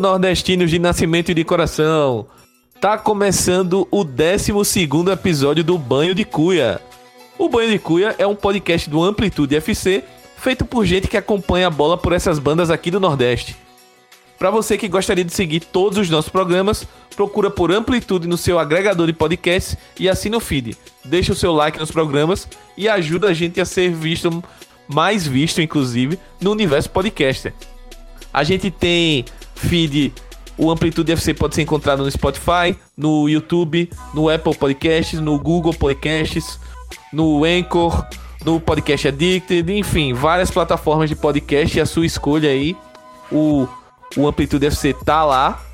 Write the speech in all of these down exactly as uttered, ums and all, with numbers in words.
nordestinos de nascimento e de coração. Tá começando o décimo segundo episódio do Banho de Cuia. O Banho de Cuia é um podcast do Amplitude F C, feito por gente que acompanha a bola por essas bandas aqui do Nordeste. Para você que gostaria de seguir todos os nossos programas, procura por Amplitude no seu agregador de podcasts e assina o feed. Deixa o seu like nos programas e ajuda a gente a ser visto, mais visto inclusive, no universo podcaster. A gente tem feed, o Amplitude F C pode ser encontrado no Spotify, no YouTube, no Apple Podcasts, no Google Podcasts, no Anchor, no Podcast Addicted, enfim, várias plataformas de podcast, a sua escolha aí. O... O Amplitude F C tá lá,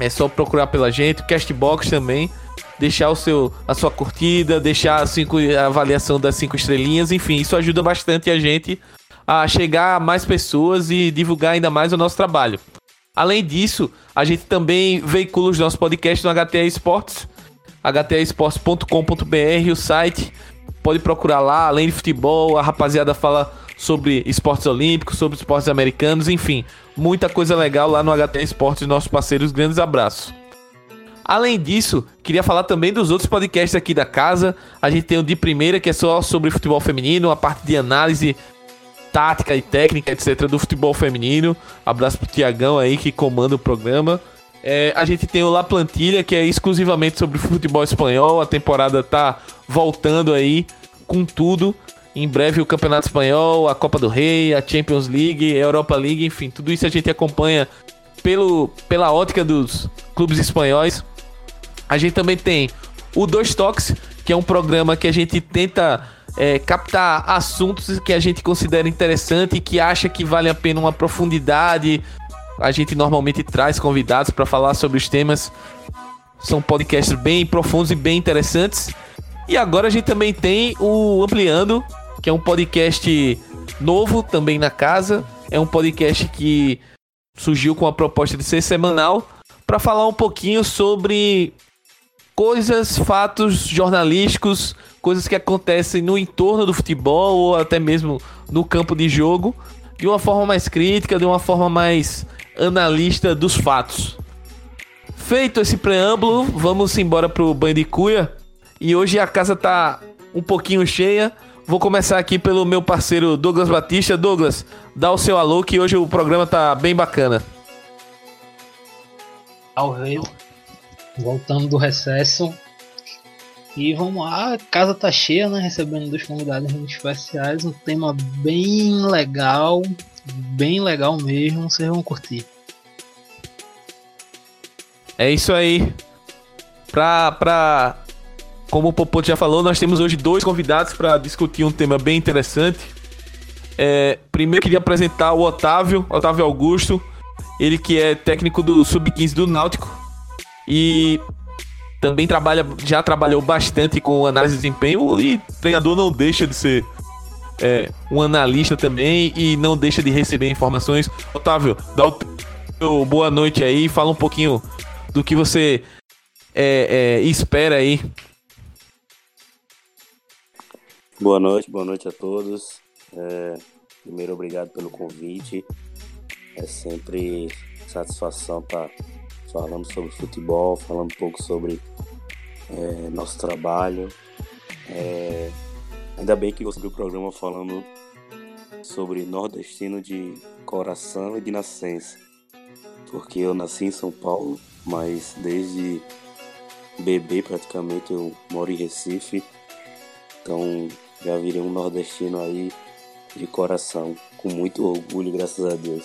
é só procurar pela gente, o Castbox também, deixar o seu, a sua curtida, deixar a, cinco, a avaliação das cinco estrelinhas, enfim, isso ajuda bastante a gente a chegar a mais pessoas e divulgar ainda mais o nosso trabalho. Além disso, a gente também veicula os nossos podcasts no H T Esports, h t esports ponto com ponto b r, o site, pode procurar lá, além de futebol, a rapaziada fala sobre esportes olímpicos, sobre esportes americanos, enfim, muita coisa legal lá no H T Esportes, nossos parceiros, grandes abraços. Além disso, queria falar também dos outros podcasts aqui da casa. A gente tem o De Primeira, que é só sobre futebol feminino, a parte de análise tática e técnica, etcétera, do futebol feminino. Abraço pro Tiagão aí, que comanda o programa. É, a gente tem o La Plantilha, que é exclusivamente sobre futebol espanhol. A temporada tá voltando aí com tudo. Em breve o Campeonato Espanhol, a Copa do Rei, a Champions League, a Europa League, enfim, tudo isso a gente acompanha pelo, pela ótica dos clubes espanhóis. A gente também tem o Dois Toques, que é um programa que a gente tenta é, captar assuntos que a gente considera interessante e que acha que vale a pena uma profundidade. A gente normalmente traz convidados para falar sobre os temas. São podcasts bem profundos e bem interessantes. E agora a gente também tem o Ampliando, que é um podcast novo também na casa. É um podcast que surgiu com a proposta de ser semanal para falar um pouquinho sobre coisas, fatos jornalísticos, coisas que acontecem no entorno do futebol ou até mesmo no campo de jogo, de uma forma mais crítica, de uma forma mais analista dos fatos. Feito esse preâmbulo, vamos embora pro Banho de Cuia. E hoje a casa tá um pouquinho cheia. Vou começar aqui pelo meu parceiro Douglas Batista. Douglas, dá o seu alô que hoje o programa tá bem bacana. Salve, voltando do recesso. E vamos lá, a casa tá cheia, né? Recebendo dois convidados especiais. Um tema bem legal, bem legal mesmo. Vocês vão curtir. É isso aí. Pra... pra... Como o Popoto já falou, nós temos hoje dois convidados para discutir um tema bem interessante. É, primeiro, queria apresentar o Otávio, Otávio Augusto. Ele que é técnico do sub quinze do Náutico. E também trabalha, já trabalhou bastante com análise de desempenho. E treinador não deixa de ser é, um analista também. E não deixa de receber informações. Otávio, dá o boa noite aí. Fala um pouquinho do que você é, é, espera aí. Boa noite, boa noite a todos. É, primeiro, obrigado pelo convite. É sempre satisfação estar falando sobre futebol, falando um pouco sobre é, nosso trabalho. É, ainda bem que eu subi o programa falando sobre nordestino de coração e de nascença. Porque eu nasci em São Paulo, mas desde bebê praticamente eu moro em Recife. Então... já virei um nordestino aí de coração, com muito orgulho, graças a Deus.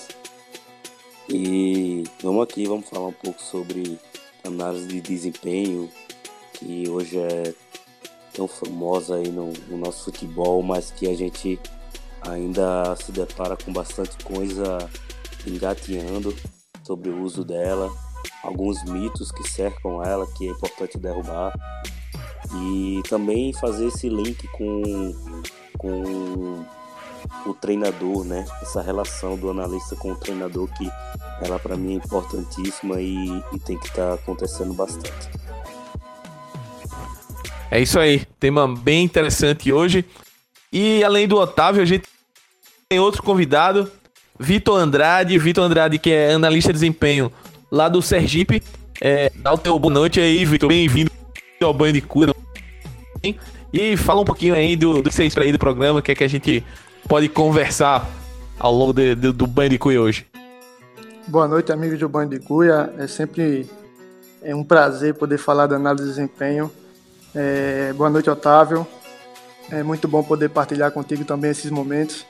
E vamos aqui, vamos falar um pouco sobre análise de desempenho, que hoje é tão famosa aí no, no nosso futebol, mas que a gente ainda se depara com bastante coisa engateando sobre o uso dela, alguns mitos que cercam ela, que é importante derrubar. E também fazer esse link com, com o treinador, né? Essa relação do analista com o treinador, que ela para mim é importantíssima e, e tem que estar tá acontecendo bastante. É isso aí, tema bem interessante hoje. E além do Otávio, a gente tem outro convidado, Vitor Andrade. Vitor Andrade, que é analista de desempenho lá do Sergipe. É, dá o teu boa noite aí, Vitor. Bem-vindo ao Banho de Cuia. E fala um pouquinho aí do, do que você espera aí do programa, o que é que a gente pode conversar ao longo de, de, do Banho de Cuia hoje. Boa noite, amigos do Banho de Cuia. É sempre é um prazer poder falar da análise de desempenho. É, boa noite, Otávio. É muito bom poder partilhar contigo também esses momentos.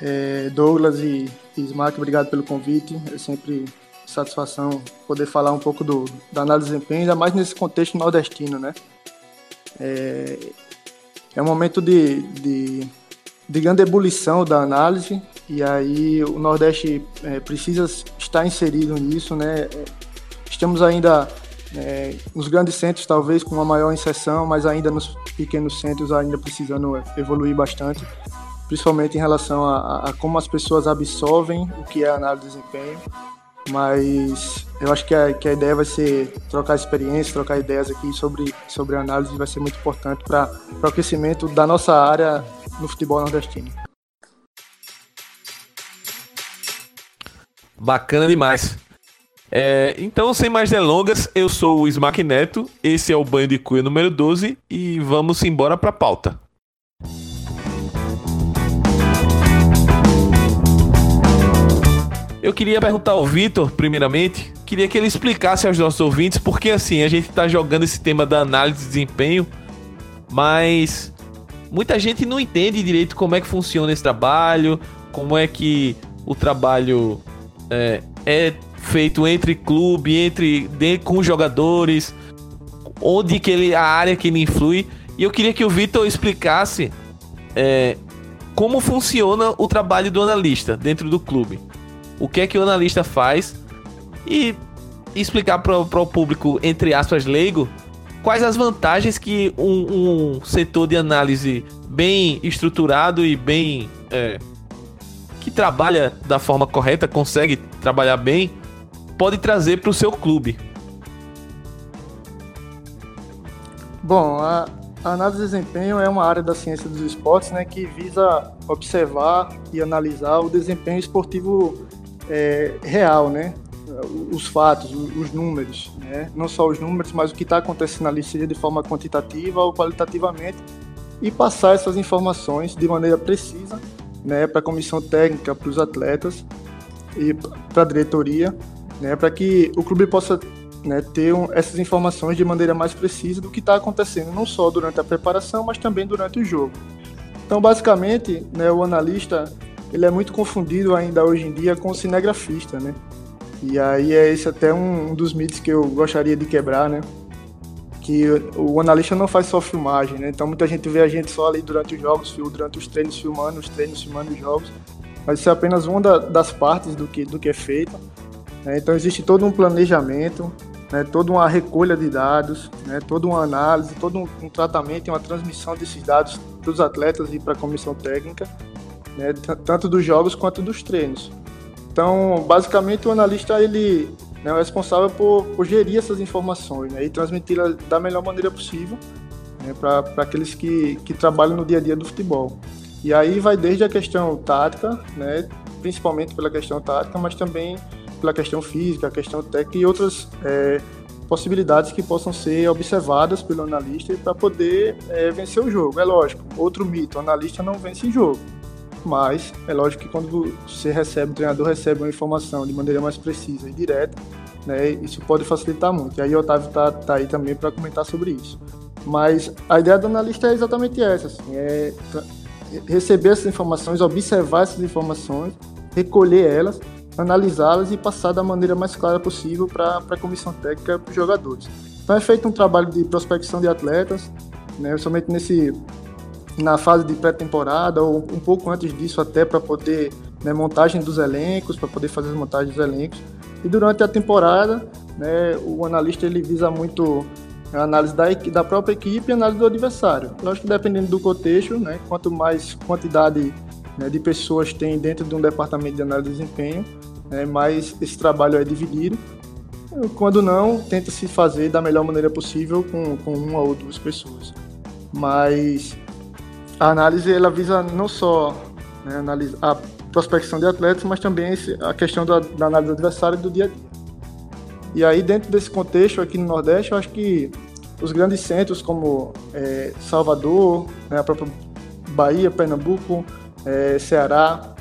É, Douglas e, e Smack, obrigado pelo convite. É sempre satisfação poder falar um pouco do, da análise de desempenho, ainda mais nesse contexto nordestino, né? É, é um momento de, de, de grande ebulição da análise, e aí o Nordeste é, precisa estar inserido nisso, né? Estamos ainda é, nos grandes centros, talvez com uma maior inserção, mas ainda nos pequenos centros ainda precisando evoluir bastante, principalmente em relação a, a como as pessoas absorvem o que é a análise de desempenho. Mas eu acho que a, que a ideia vai ser trocar experiência, trocar ideias aqui sobre, sobre análise, vai ser muito importante para o crescimento da nossa área no futebol nordestino. Bacana demais. É, então, sem mais delongas, eu sou o Smack Neto, esse é o Banho de Cuia número doze e vamos embora para a pauta. Eu queria perguntar ao Vitor, primeiramente, queria que ele explicasse aos nossos ouvintes, porque assim, a gente tá jogando esse tema da análise de desempenho, mas muita gente não entende direito como é que funciona esse trabalho, como é que o trabalho é, é feito entre clube, entre, de, com jogadores, onde que ele, a área que ele influi, e eu queria que o Vitor explicasse é, como funciona o trabalho do analista dentro do clube. O que é que o analista faz e explicar para o público, entre aspas, leigo, quais as vantagens que um, um setor de análise bem estruturado e bem... É, que trabalha da forma correta, consegue trabalhar bem, pode trazer para o seu clube. Bom, a, a análise de desempenho é uma área da ciência dos esportes, né, que visa observar e analisar o desempenho esportivo É, real, né? Os fatos, os números, né? Não só os números, mas o que está acontecendo ali, seja de forma quantitativa ou qualitativamente, e passar essas informações de maneira precisa, né, para a comissão técnica, para os atletas e para a diretoria, né, para que o clube possa, né, ter um, essas informações de maneira mais precisa do que está acontecendo, não só durante a preparação, mas também durante o jogo. Então, basicamente, né, o analista ele é muito confundido ainda hoje em dia com o cinegrafista, né? E aí é esse até um dos mitos que eu gostaria de quebrar, né? Que o analista não faz só filmagem, né? Então muita gente vê a gente só ali durante os jogos, durante os treinos filmando, os treinos filmando os jogos, mas isso é apenas uma das partes do que, do que é feito. Então existe todo um planejamento, né? Toda uma recolha de dados, né? Toda uma análise, todo um tratamento e uma transmissão desses dados para os atletas e para a comissão técnica, né, tanto dos jogos quanto dos treinos. Então, basicamente, o analista ele, né, é responsável por, por gerir essas informações, né, e transmiti-las da melhor maneira possível, né, para aqueles que, que trabalham no dia a dia do futebol. E aí vai desde a questão tática, né, principalmente pela questão tática, mas também pela questão física, a questão técnica e outras é, possibilidades que possam ser observadas pelo analista para poder é, vencer o jogo. É lógico, outro mito, o analista não vence o jogo. Mas é lógico que quando você recebe, o treinador recebe uma informação de maneira mais precisa e direta, né, isso pode facilitar muito. E aí o Otávio está tá aí também para comentar sobre isso. Mas a ideia do analista é exatamente essa, assim, é receber essas informações, observar essas informações, recolher elas, analisá-las e passar da maneira mais clara possível para a comissão técnica e para os jogadores. Então é feito um trabalho de prospecção de atletas, né, somente nesse... na fase de pré-temporada ou um pouco antes disso até para poder, né, montagem dos elencos, para poder fazer as montagens dos elencos. E durante a temporada, né, o analista ele visa muito a análise da, da própria equipe e a análise do adversário. Eu acho que dependendo do contexto, né, quanto mais quantidade, né, de pessoas tem dentro de um departamento de análise de desempenho, né, mais esse trabalho é dividido. Quando não, tenta se fazer da melhor maneira possível com, com uma ou duas pessoas. Mas... a análise ela visa não só, né, analisa a prospecção de atletas, mas também a questão da, da análise do adversário do dia a dia. E aí, dentro desse contexto aqui no Nordeste, eu acho que os grandes centros como é, Salvador, né, a própria Bahia, Pernambuco, é, Ceará,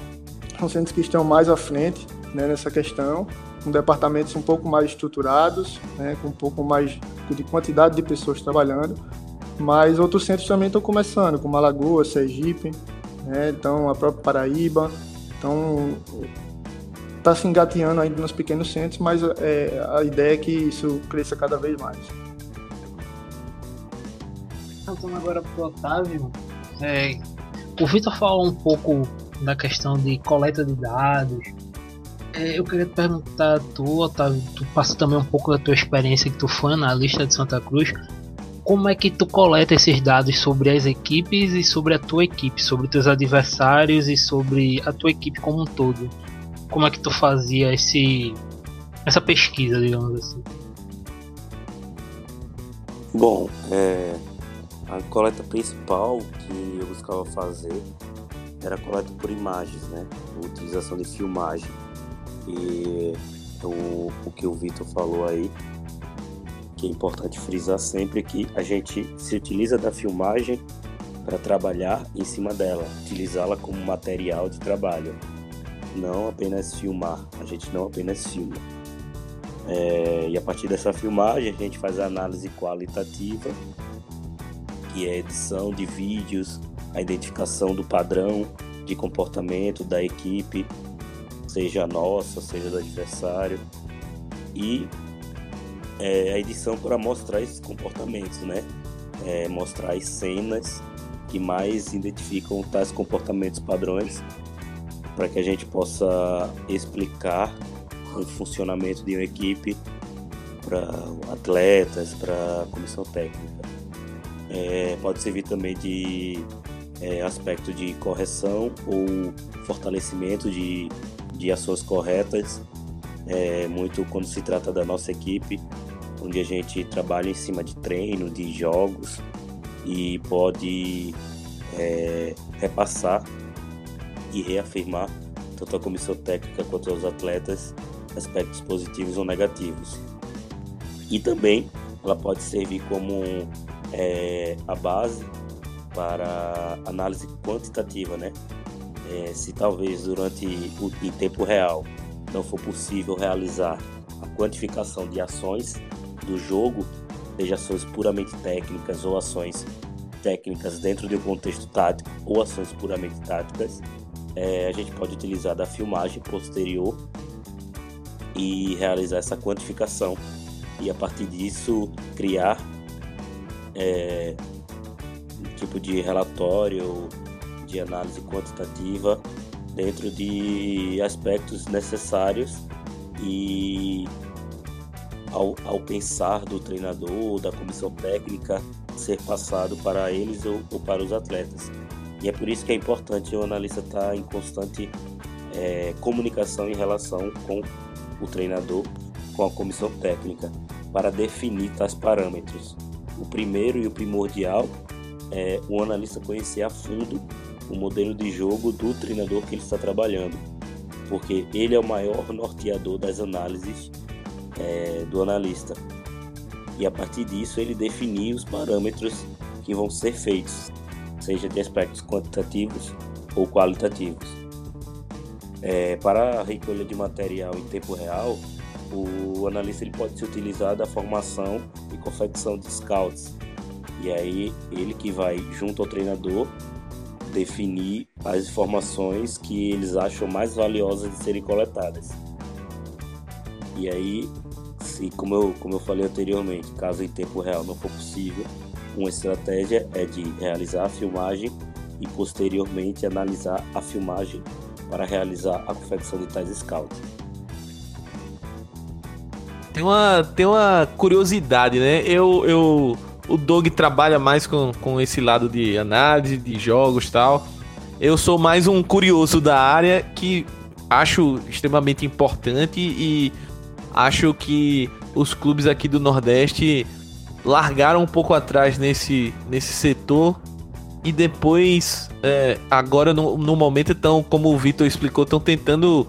são centros que estão mais à frente, né, nessa questão, com departamentos um pouco mais estruturados, né, com um pouco mais de quantidade de pessoas trabalhando, mas outros centros também estão começando, como Alagoas, Sergipe, né, então a própria Paraíba, então está se engatinhando ainda nos pequenos centros, mas é, a ideia é que isso cresça cada vez mais. Voltando agora para o Otávio, é, o Vitor falou um pouco da questão de coleta de dados. É, eu queria te perguntar, tu, Otávio, tu passa também um pouco da tua experiência, que tu foi analista de Santa Cruz, como é que tu coleta esses dados sobre as equipes e sobre a tua equipe, sobre teus adversários e sobre a tua equipe como um todo? Como é que tu fazia esse, essa pesquisa, digamos assim? Bom, é, a coleta principal que eu buscava fazer era a coleta por imagens, né? A utilização de filmagem. E o, o que o Vitor falou aí, que é importante frisar sempre, que a gente se utiliza da filmagem para trabalhar em cima dela, utilizá-la como material de trabalho. Não apenas filmar, a gente não apenas filma. É, e a partir dessa filmagem a gente faz a análise qualitativa, que é a edição de vídeos, a identificação do padrão de comportamento da equipe, seja nossa, seja do adversário, e é, a edição para mostrar esses comportamentos, né? É, mostrar as cenas que mais identificam tais comportamentos padrões, para que a gente possa explicar o funcionamento de uma equipe para atletas, para comissão técnica. É, pode servir também de é, aspecto de correção ou fortalecimento de, de ações corretas, é, muito quando se trata da nossa equipe, onde a gente trabalha em cima de treino, de jogos, e pode é, repassar e reafirmar tanto a comissão técnica quanto aos atletas aspectos positivos ou negativos. E também ela pode servir como é, a base para análise quantitativa, né? É, se talvez durante o em tempo real não for possível realizar a quantificação de ações do jogo, seja ações puramente técnicas ou ações técnicas dentro de um contexto tático ou ações puramente táticas, É, a gente pode utilizar da filmagem posterior e realizar essa quantificação e, a partir disso, criar é, um tipo de relatório de análise quantitativa dentro de aspectos necessários e ao, ao pensar do treinador, da comissão técnica, ser passado para eles ou, ou para os atletas. E é por isso que é importante o analista estar em constante é, comunicação em relação com o treinador, com a comissão técnica, para definir tais parâmetros. O primeiro e o primordial é o analista conhecer a fundo o modelo de jogo do treinador que ele está trabalhando, porque ele é o maior norteador das análises é, do analista. E a partir disso ele definir os parâmetros que vão ser feitos, seja de aspectos quantitativos ou qualitativos. É, para a recolha de material em tempo real, o analista ele pode se utilizar da formação e confecção de scouts. E aí ele que vai, junto ao treinador, definir as informações que eles acham mais valiosas de serem coletadas. E aí, se, como, eu, como eu falei anteriormente, caso em tempo real não for possível, uma estratégia é de realizar a filmagem e posteriormente analisar a filmagem para realizar a confecção de tais scouts. Tem uma, tem uma curiosidade, né? Eu, eu, o Doug trabalha mais com, com esse lado de análise, de jogos e tal. Eu sou mais um curioso da área que acho extremamente importante e acho que os clubes aqui do Nordeste largaram um pouco atrás nesse, nesse setor e depois, é, agora no, no momento, então, como o Vitor explicou, estão tentando,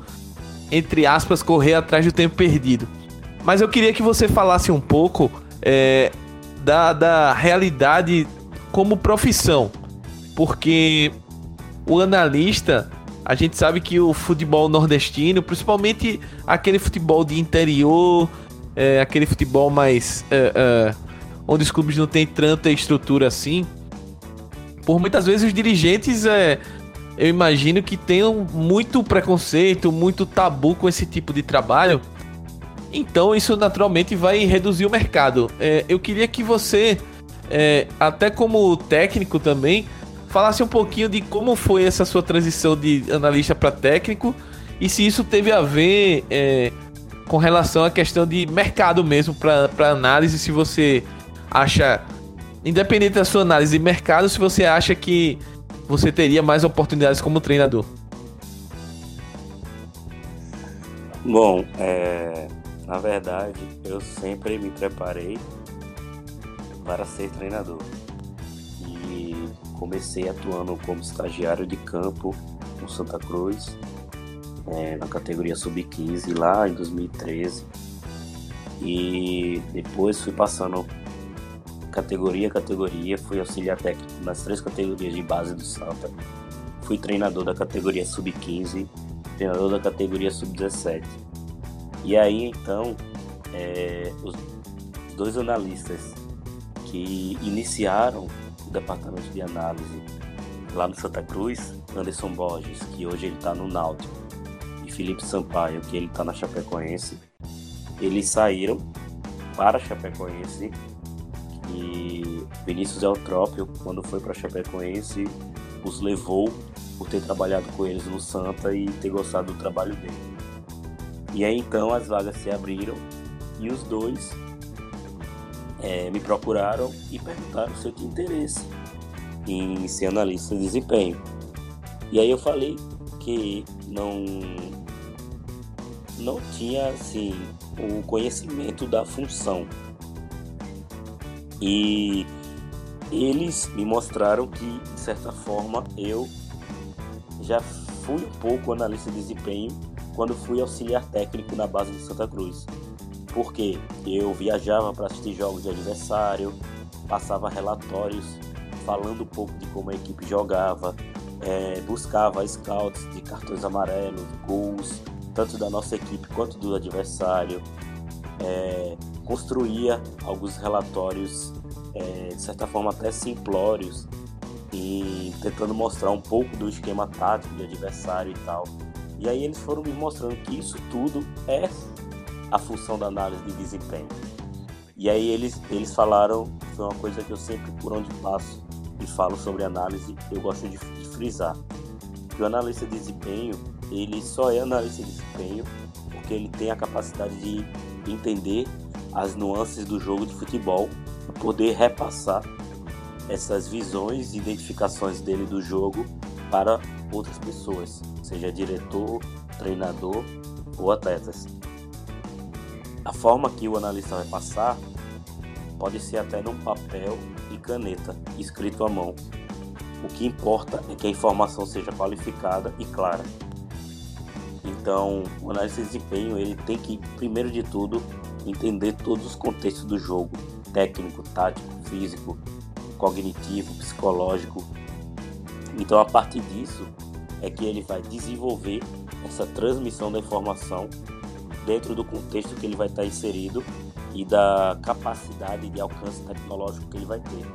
entre aspas, correr atrás do tempo perdido. Mas eu queria que você falasse um pouco é, da, da realidade como profissão, porque o analista, a gente sabe que o futebol nordestino, principalmente aquele futebol de interior, é, aquele futebol mais... É, é, onde os clubes não têm tanta estrutura assim, por muitas vezes os dirigentes, é, eu imagino que tenham muito preconceito, muito tabu com esse tipo de trabalho. Então isso naturalmente vai reduzir o mercado. É, eu queria que você, é, até como técnico também, falasse um pouquinho de como foi essa sua transição de analista para técnico e se isso teve a ver é, com relação à questão de mercado mesmo para análise, se você acha, independente da sua análise de mercado, se você acha que você teria mais oportunidades como treinador. Bom, é, na verdade, eu sempre me preparei para ser treinador. E comecei atuando como estagiário de campo no Santa Cruz, é, na categoria sub quinze, lá em dois mil e treze. E depois fui passando categoria a categoria, fui auxiliar técnico nas três categorias de base do Santa, fui treinador da categoria sub quinze, treinador da categoria sub dezessete. E aí então é, os dois analistas que iniciaram o departamento de análise lá no Santa Cruz, Anderson Borges, que hoje ele está no Náutico, e Felipe Sampaio, que ele está na Chapecoense, eles saíram para a Chapecoense. E Vinícius Eutrópio, quando foi para Chapecoense, os levou por ter trabalhado com eles no Santa e ter gostado do trabalho dele. E aí então as vagas se abriram e os dois é, me procuraram e perguntaram se eu tinha interesse em ser analista de desempenho. E aí eu falei que não, não tinha assim, o conhecimento da função. E eles me mostraram que, de certa forma, eu já fui um pouco analista de desempenho quando fui auxiliar técnico na base de Santa Cruz. Porque eu viajava para assistir jogos de adversário, passava relatórios falando um pouco de como a equipe jogava, é, buscava scouts de cartões amarelos, gols, tanto da nossa equipe quanto do adversário. É, construía alguns relatórios, é, de certa forma até simplórios, e tentando mostrar um pouco do esquema tático do adversário e tal. E aí eles foram me mostrando que isso tudo é a função da análise de desempenho. E aí eles, eles falaram, foi uma coisa que eu sempre, por onde passo e falo sobre análise, eu gosto de, de frisar, que o analista de desempenho, ele só é analista de desempenho porque ele tem a capacidade de entender as nuances do jogo de futebol, poder repassar essas visões e identificações dele do jogo para outras pessoas, seja diretor, treinador ou atletas. A forma que o analista vai passar pode ser até num papel e caneta, escrito à mão. O que importa é que a informação seja qualificada e clara. Então, o analista de desempenho, ele tem que, primeiro de tudo, entender todos os contextos do jogo, técnico, tático, físico, cognitivo, psicológico. Então, a partir disso, é que ele vai desenvolver essa transmissão da informação dentro do contexto que ele vai estar inserido e da capacidade de alcance tecnológico que ele vai ter.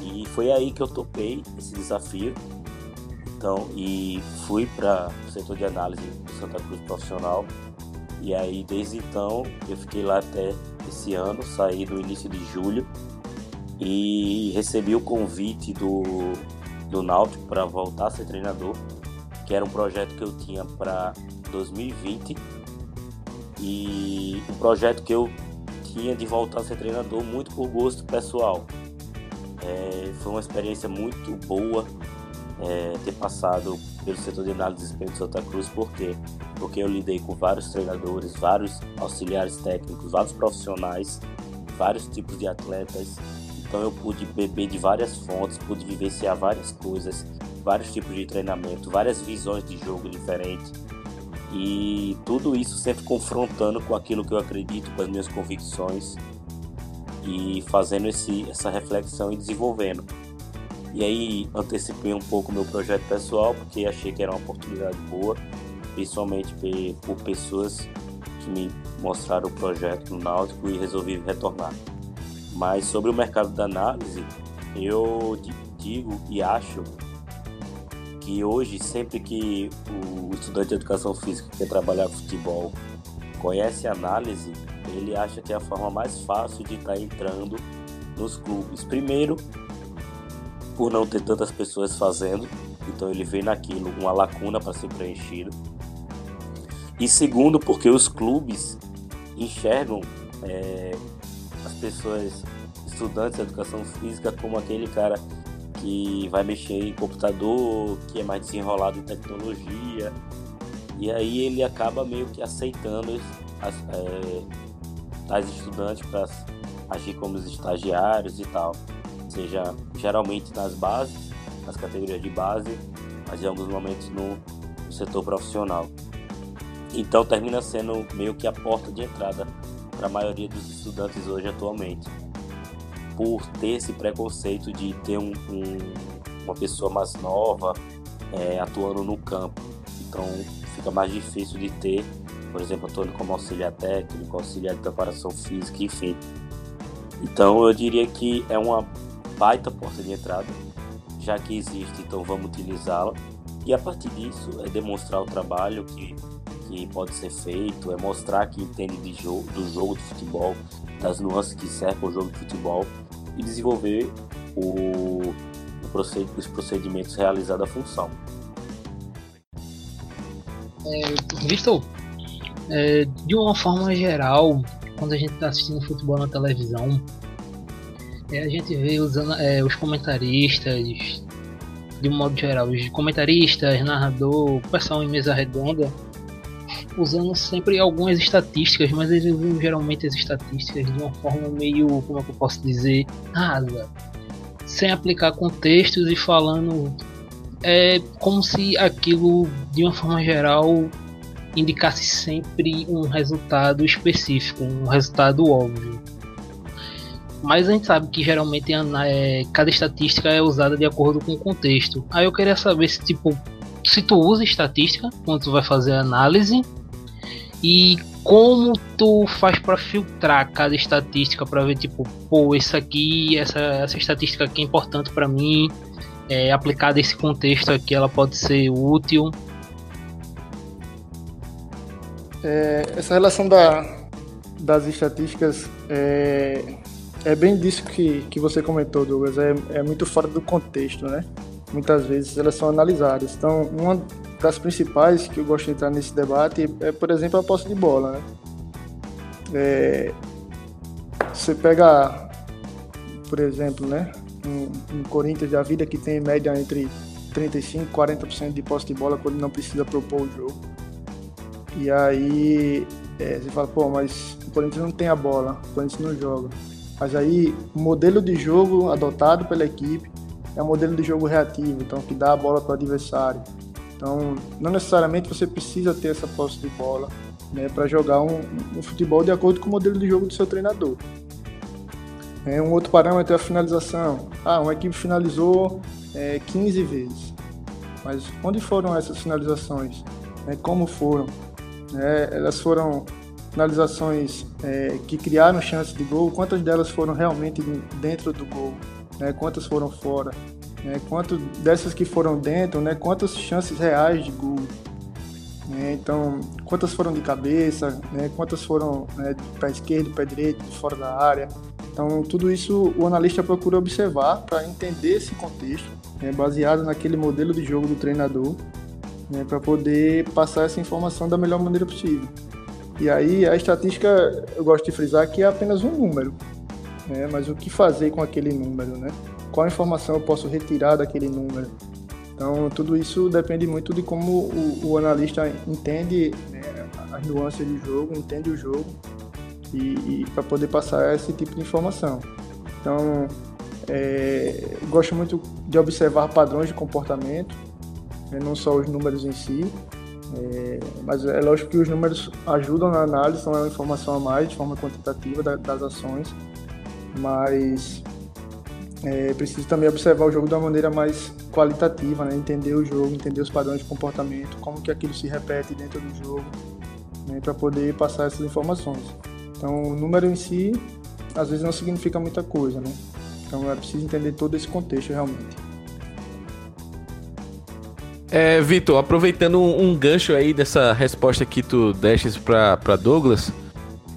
E foi aí que eu topei esse desafio. Então, e fui para o setor de análise do Santa Cruz Profissional. E aí, desde então, eu fiquei lá até esse ano, saí no início de julho e recebi o convite do, do Náutico para voltar a ser treinador, que era um projeto que eu tinha para dois mil e vinte, e um projeto que eu tinha de voltar a ser treinador muito por gosto pessoal. É, foi uma experiência muito boa é, ter passado pelo setor de análise de desempenho de Santa Cruz, porque porque eu lidei com vários treinadores, vários auxiliares técnicos, vários profissionais, vários tipos de atletas. Então eu pude beber de várias fontes, pude vivenciar várias coisas, vários tipos de treinamento, várias visões de jogo diferentes. E tudo isso sempre confrontando com aquilo que eu acredito, com as minhas convicções, e fazendo esse, essa reflexão e desenvolvendo. E aí antecipei um pouco o meu projeto pessoal, porque achei que era uma oportunidade boa, principalmente por pessoas que me mostraram o projeto no Náutico, e resolvi retornar. Mas sobre o mercado da análise, eu digo e acho que hoje, sempre que o estudante de educação física que quer trabalhar com futebol conhece a análise, ele acha que é a forma mais fácil de estar entrando nos clubes. Primeiro, por não ter tantas pessoas fazendo, então ele vê naquilo uma lacuna para ser preenchida. E segundo, porque os clubes enxergam é, as pessoas, estudantes de educação física, como aquele cara que vai mexer em computador, que é mais desenrolado em tecnologia, e aí ele acaba meio que aceitando as, é, as estudantes para agir como os estagiários e tal. Ou seja, geralmente nas bases, nas categorias de base, mas em alguns momentos no, no setor profissional. Então termina sendo meio que a porta de entrada para a maioria dos estudantes hoje atualmente, por ter esse preconceito de ter um, um, uma pessoa mais nova é, atuando no campo. Então fica mais difícil de ter, por exemplo, atuando como auxiliar técnico, auxiliar de preparação física, enfim. Então eu diria que é uma baita porta de entrada, já que existe, então vamos utilizá-la. E a partir disso é demonstrar o trabalho que, que pode ser feito, é mostrar que entende de jogo, do jogo de futebol, das nuances que cercam o jogo de futebol, e desenvolver o, o proced, os procedimentos realizados à função. É, Vitor, é, de uma forma geral, quando a gente está assistindo futebol na televisão, é, a gente vê os, é, os comentaristas, de um modo geral, os comentaristas, narrador, pessoal em mesa redonda, usando sempre algumas estatísticas, mas eles usam geralmente as estatísticas de uma forma meio, como é que eu posso dizer, rasa, sem aplicar contextos e falando é como se aquilo, de uma forma geral, indicasse sempre um resultado específico, um resultado óbvio. Mas a gente sabe que geralmente é, cada estatística é usada de acordo com o contexto. Aí eu queria saber se, tipo, se tu usa estatística quando tu vai fazer a análise, e como tu faz para filtrar cada estatística para ver, tipo, pô, isso aqui, essa, essa estatística aqui é importante para mim, é, aplicada a esse contexto aqui, ela pode ser útil. É, essa relação da, das estatísticas é, é bem disso que, que você comentou, Douglas, é, é muito fora do contexto, né? Muitas vezes elas são analisadas. Então, uma das principais que eu gosto de entrar nesse debate é, por exemplo, a posse de bola, né? É, você pega, por exemplo, né, um, um Corinthians da vida que tem em média entre trinta e cinco por cento e quarenta por cento de posse de bola quando não precisa propor o jogo. E aí é, você fala, pô, mas o Corinthians não tem a bola, o Corinthians não joga. Mas aí o modelo de jogo adotado pela equipe é um modelo de jogo reativo, então que dá a bola para o adversário. Então, não necessariamente você precisa ter essa posse de bola, né, para jogar um, um futebol de acordo com o modelo de jogo do seu treinador. É, um outro parâmetro é a finalização. Ah, uma equipe finalizou é, quinze vezes. Mas onde foram essas finalizações? É, como foram? É, elas foram finalizações é, que criaram chance de gol? Quantas delas foram realmente dentro do gol? Né, quantas foram fora, né, quanto dessas que foram dentro, né, quantas chances reais de gol, né, então quantas foram de cabeça, né, quantas foram, né, de pé esquerdo, pé direito, de fora da área. Então tudo isso o analista procura observar para entender esse contexto, né, baseado naquele modelo de jogo do treinador, né, para poder passar essa informação da melhor maneira possível. E aí a estatística, eu gosto de frisar que é apenas um número. É, mas o que fazer com aquele número, né? Qual informação eu posso retirar daquele número? Então, tudo isso depende muito de como o, o analista entende, né, as nuances do jogo, entende o jogo, e, e para poder passar esse tipo de informação. Então, é, gosto muito de observar padrões de comportamento, né, não só os números em si, É, mas é lógico que os números ajudam na análise, são uma informação a mais de forma quantitativa da, das ações, mas é preciso também observar o jogo de uma maneira mais qualitativa, né? Entender o jogo, entender os padrões de comportamento, como que aquilo se repete dentro do jogo, né? Para poder passar essas informações. Então o número em si, às vezes não significa muita coisa, né? Então é preciso entender todo esse contexto realmente. É, Vitor, aproveitando um gancho aí dessa resposta que tu destes para Douglas,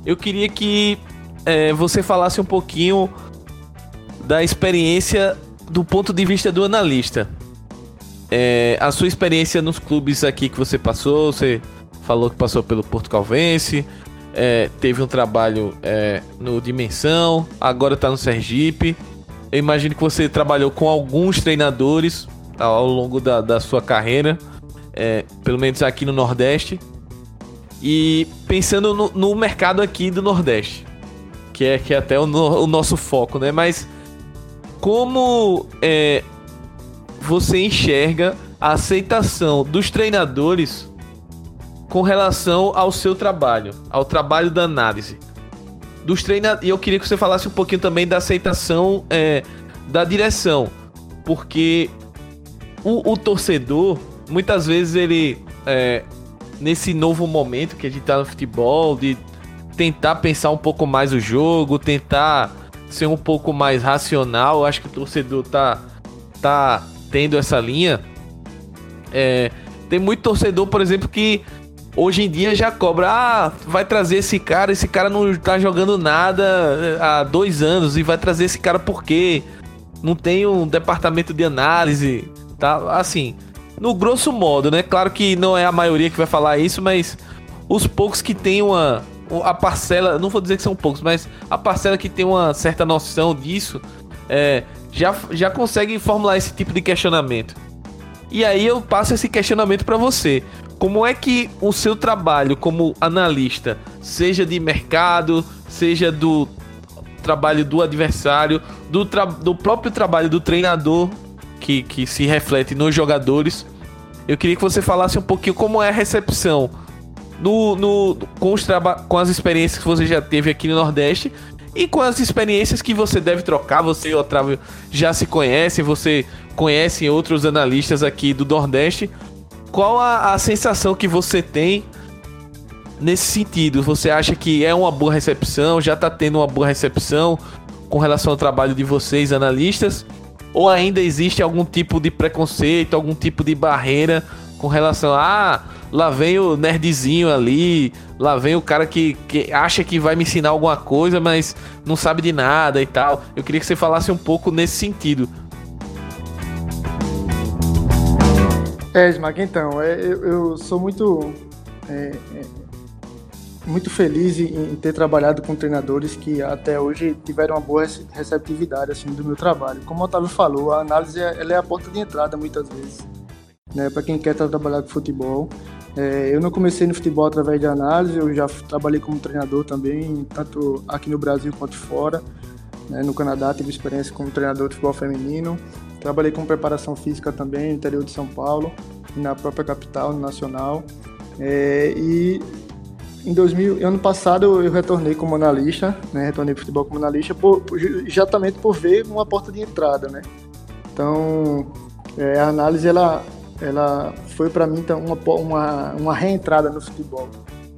eu queria que é, você falasse um pouquinho da experiência do ponto de vista do analista. É, a sua experiência nos clubes aqui que você passou, você falou que passou pelo Porto Calvense, é, teve um trabalho é, no Dimensão, agora está no Sergipe. Eu imagino que você trabalhou com alguns treinadores ao longo da, da sua carreira, é, pelo menos aqui no Nordeste, e pensando no, no mercado aqui do Nordeste, que é, que é até o, no, o nosso foco, né? Mas como é, você enxerga a aceitação dos treinadores com relação ao seu trabalho, ao trabalho da análise dos treinadores? E eu queria que você falasse um pouquinho também da aceitação é, da direção, porque O, o torcedor, muitas vezes ele, é, nesse novo momento que a gente tá no futebol, de tentar pensar um pouco mais o jogo, tentar ser um pouco mais racional, eu acho que o torcedor tá, tá tendo essa linha. É, tem muito torcedor, por exemplo, que hoje em dia já cobra, ah, vai trazer esse cara, esse cara não tá jogando nada há dois anos, e vai trazer esse cara por quê? Não tem um departamento de análise... Tá? Assim, no grosso modo, né? Claro que não é a maioria que vai falar isso, mas os poucos que tem uma... A parcela, não vou dizer que são poucos, mas a parcela que tem uma certa noção disso, é, já, já consegue formular esse tipo de questionamento. E aí eu passo esse questionamento para você. Como é que o seu trabalho como analista, seja de mercado, seja do trabalho do adversário, do, tra- do próprio trabalho do treinador... Que, que se reflete nos jogadores, eu queria que você falasse um pouquinho como é a recepção no, no, com, os traba- com as experiências que você já teve aqui no Nordeste e com as experiências que você deve trocar. Você e o Otávio já se conhecem, você conhece outros analistas aqui do Nordeste. Qual a, a sensação que você tem nesse sentido? Você acha que é uma boa recepção? Já está tendo uma boa recepção com relação ao trabalho de vocês, analistas? Ou ainda existe algum tipo de preconceito, algum tipo de barreira com relação a... Ah, lá vem o nerdzinho ali, lá vem o cara que, que acha que vai me ensinar alguma coisa, mas não sabe de nada e tal. Eu queria que você falasse um pouco nesse sentido. É, Smack, então, é, eu, eu sou muito, é, é, muito feliz em ter trabalhado com treinadores que até hoje tiveram uma boa receptividade assim, do meu trabalho. Como o Otávio falou, a análise ela é a porta de entrada muitas vezes, né, para quem quer trabalhar com futebol. É, eu não comecei no futebol através de análise, eu já trabalhei como treinador também, tanto aqui no Brasil quanto fora. Né, no Canadá tive experiência como treinador de futebol feminino, trabalhei com preparação física também no interior de São Paulo, na própria capital, no Nacional. É, e... Em dois mil, ano passado eu retornei como analista, né? Retornei para o futebol como analista, por, por, exatamente por ver uma porta de entrada, né? Então, é, a análise ela, ela foi para mim então, uma, uma, uma reentrada no futebol.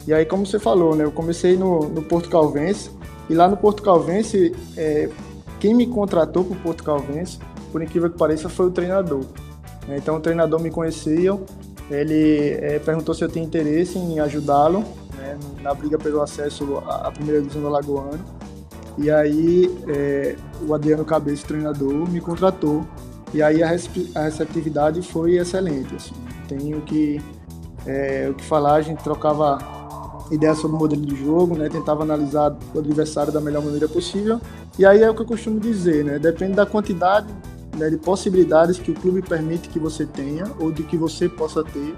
E aí, como você falou, né? Eu comecei no, no Porto Calvense, e lá no Porto Calvense, é, quem me contratou para o Porto Calvense, por incrível que pareça, foi o treinador. Então, o treinador me conhecia, ele é, perguntou se eu tinha interesse em ajudá-lo, né, na briga pelo acesso à primeira divisão do Alagoano. E aí é, o Adriano Cabeça, treinador, me contratou. E aí a, recep- a receptividade foi excelente. Assim. Tenho que, é, o que falar, a gente trocava ideias sobre o modelo de jogo, né, tentava analisar o adversário da melhor maneira possível. E aí é o que eu costumo dizer, né, depende da quantidade, né, de possibilidades que o clube permite que você tenha ou de que você possa ter,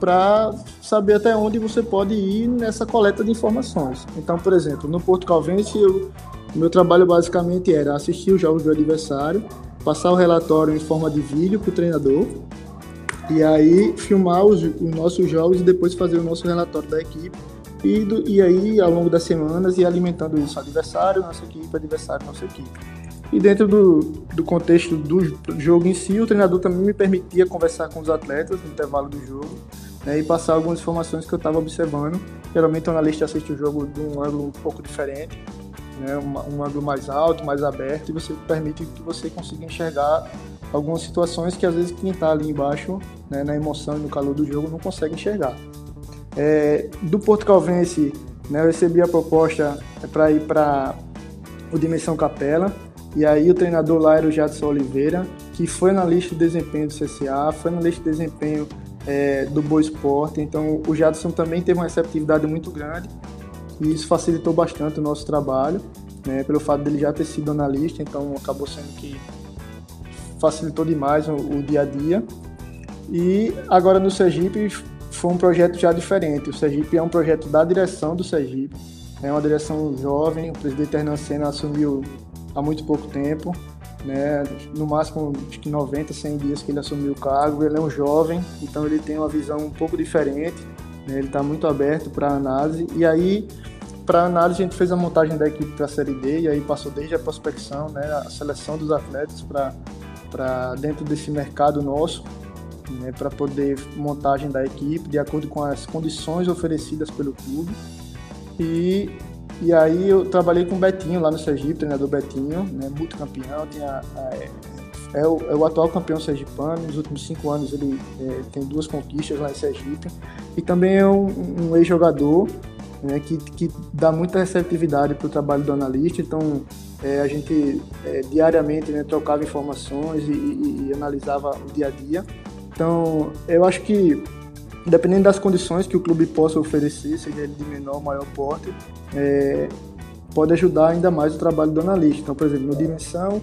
para saber até onde você pode ir nessa coleta de informações. Então, por exemplo, no Porto Calvense, eu, meu trabalho basicamente era assistir os jogos do adversário, passar o relatório em forma de vídeo para o treinador, E aí filmar os, os nossos jogos e depois fazer o nosso relatório da equipe. E, do, e aí, ao longo das semanas, ir alimentando isso, adversário, nossa equipe, adversário, nossa equipe. E dentro do, do contexto do jogo em si, o treinador também me permitia conversar com os atletas no intervalo do jogo, né, e passar algumas informações que eu estava observando. Geralmente o analista assiste o jogo de um ângulo um pouco diferente, né, um, um ângulo mais alto, mais aberto, e você permite que você consiga enxergar algumas situações que às vezes quem está ali embaixo, né, na emoção e no calor do jogo, não consegue enxergar. É, do Porto Calvense, né, eu recebi a proposta para ir para o Dimensão Capela, e aí o treinador lá era o Jadson Oliveira, que foi analista de desempenho do C S A, foi analista de desempenho é, do Boa Esporte. Então o Jadson também teve uma receptividade muito grande e isso facilitou bastante o nosso trabalho, né, pelo fato dele já ter sido analista, então acabou sendo que facilitou demais o, o dia a dia. E agora no Sergipe foi um projeto já diferente. O Sergipe é um projeto da direção do Sergipe, é uma direção jovem, o presidente Hernan Senna assumiu há muito pouco tempo, né? No máximo acho que noventa, cem dias que ele assumiu o cargo. Ele é um jovem, então ele tem uma visão um pouco diferente, né? Ele está muito aberto para análise, e aí para análise a gente fez a montagem da equipe para a Série D, e aí passou desde a prospecção, né, a seleção dos atletas para para dentro desse mercado nosso, né, para poder montagem da equipe de acordo com as condições oferecidas pelo clube. E, e aí eu trabalhei com o Betinho lá no Sergipe, treinador Betinho, né, muito campeão, tem a, a, é, o, é o atual campeão sergipano. Nos últimos cinco anos ele é, tem duas conquistas lá em Sergipe, e também é um, um ex-jogador, né, que, que dá muita receptividade para o trabalho do analista. Então é, a gente é, diariamente, né, trocava informações e, e, e analisava o dia a dia. Então, eu acho que, dependendo das condições que o clube possa oferecer, seja ele de menor ou maior porte, é, pode ajudar ainda mais o trabalho do analista. Então, por exemplo, no Dimensão,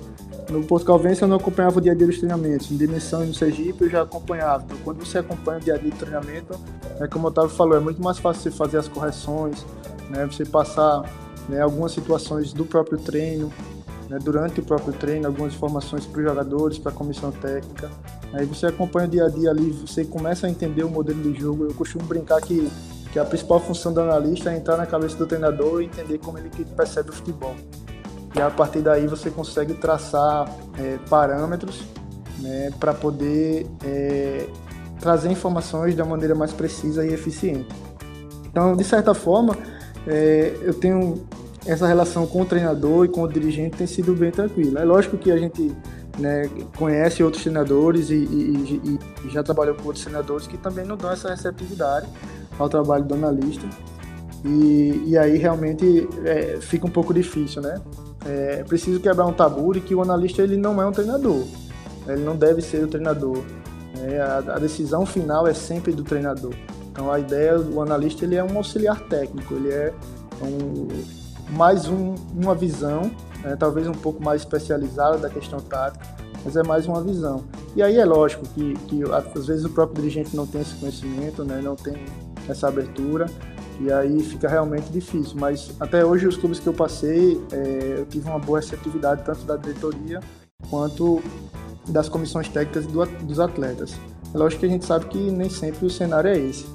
no Porto Calvense eu não acompanhava o dia a dia dos treinamentos, no Dimensão e no Sergipe eu já acompanhava. Então, quando você acompanha o dia a dia do treinamento, é como o Otávio falou, é muito mais fácil você fazer as correções, né, você passar, né, algumas situações do próprio treino, durante o próprio treino, algumas informações para os jogadores, para a comissão técnica. Aí você acompanha o dia a dia ali, você começa a entender o modelo de jogo. Eu costumo brincar que, que a principal função do analista é entrar na cabeça do treinador e entender como ele percebe o futebol. E a partir daí você consegue traçar é, parâmetros, né, para poder é, trazer informações da maneira mais precisa e eficiente. Então, de certa forma, é, eu tenho... essa relação com o treinador e com o dirigente tem sido bem tranquila. É lógico que a gente, né, conhece outros treinadores e, e, e já trabalhou com outros treinadores que também não dão essa receptividade ao trabalho do analista. E, e aí realmente é, fica um pouco difícil, né? É preciso quebrar um tabu de que o analista ele não é um treinador. Ele não deve ser o treinador. É, a, a decisão final é sempre do treinador. Então a ideia do analista, ele é um auxiliar técnico, ele é um... mais um, uma visão, né, talvez um pouco mais especializada da questão tática, mas é mais uma visão. E aí é lógico que, que às vezes o próprio dirigente não tem esse conhecimento, né, não tem essa abertura, e aí fica realmente difícil. Mas até hoje os clubes que eu passei, é, eu tive uma boa receptividade tanto da diretoria quanto das comissões técnicas do, dos atletas. É lógico que a gente sabe que nem sempre o cenário é esse.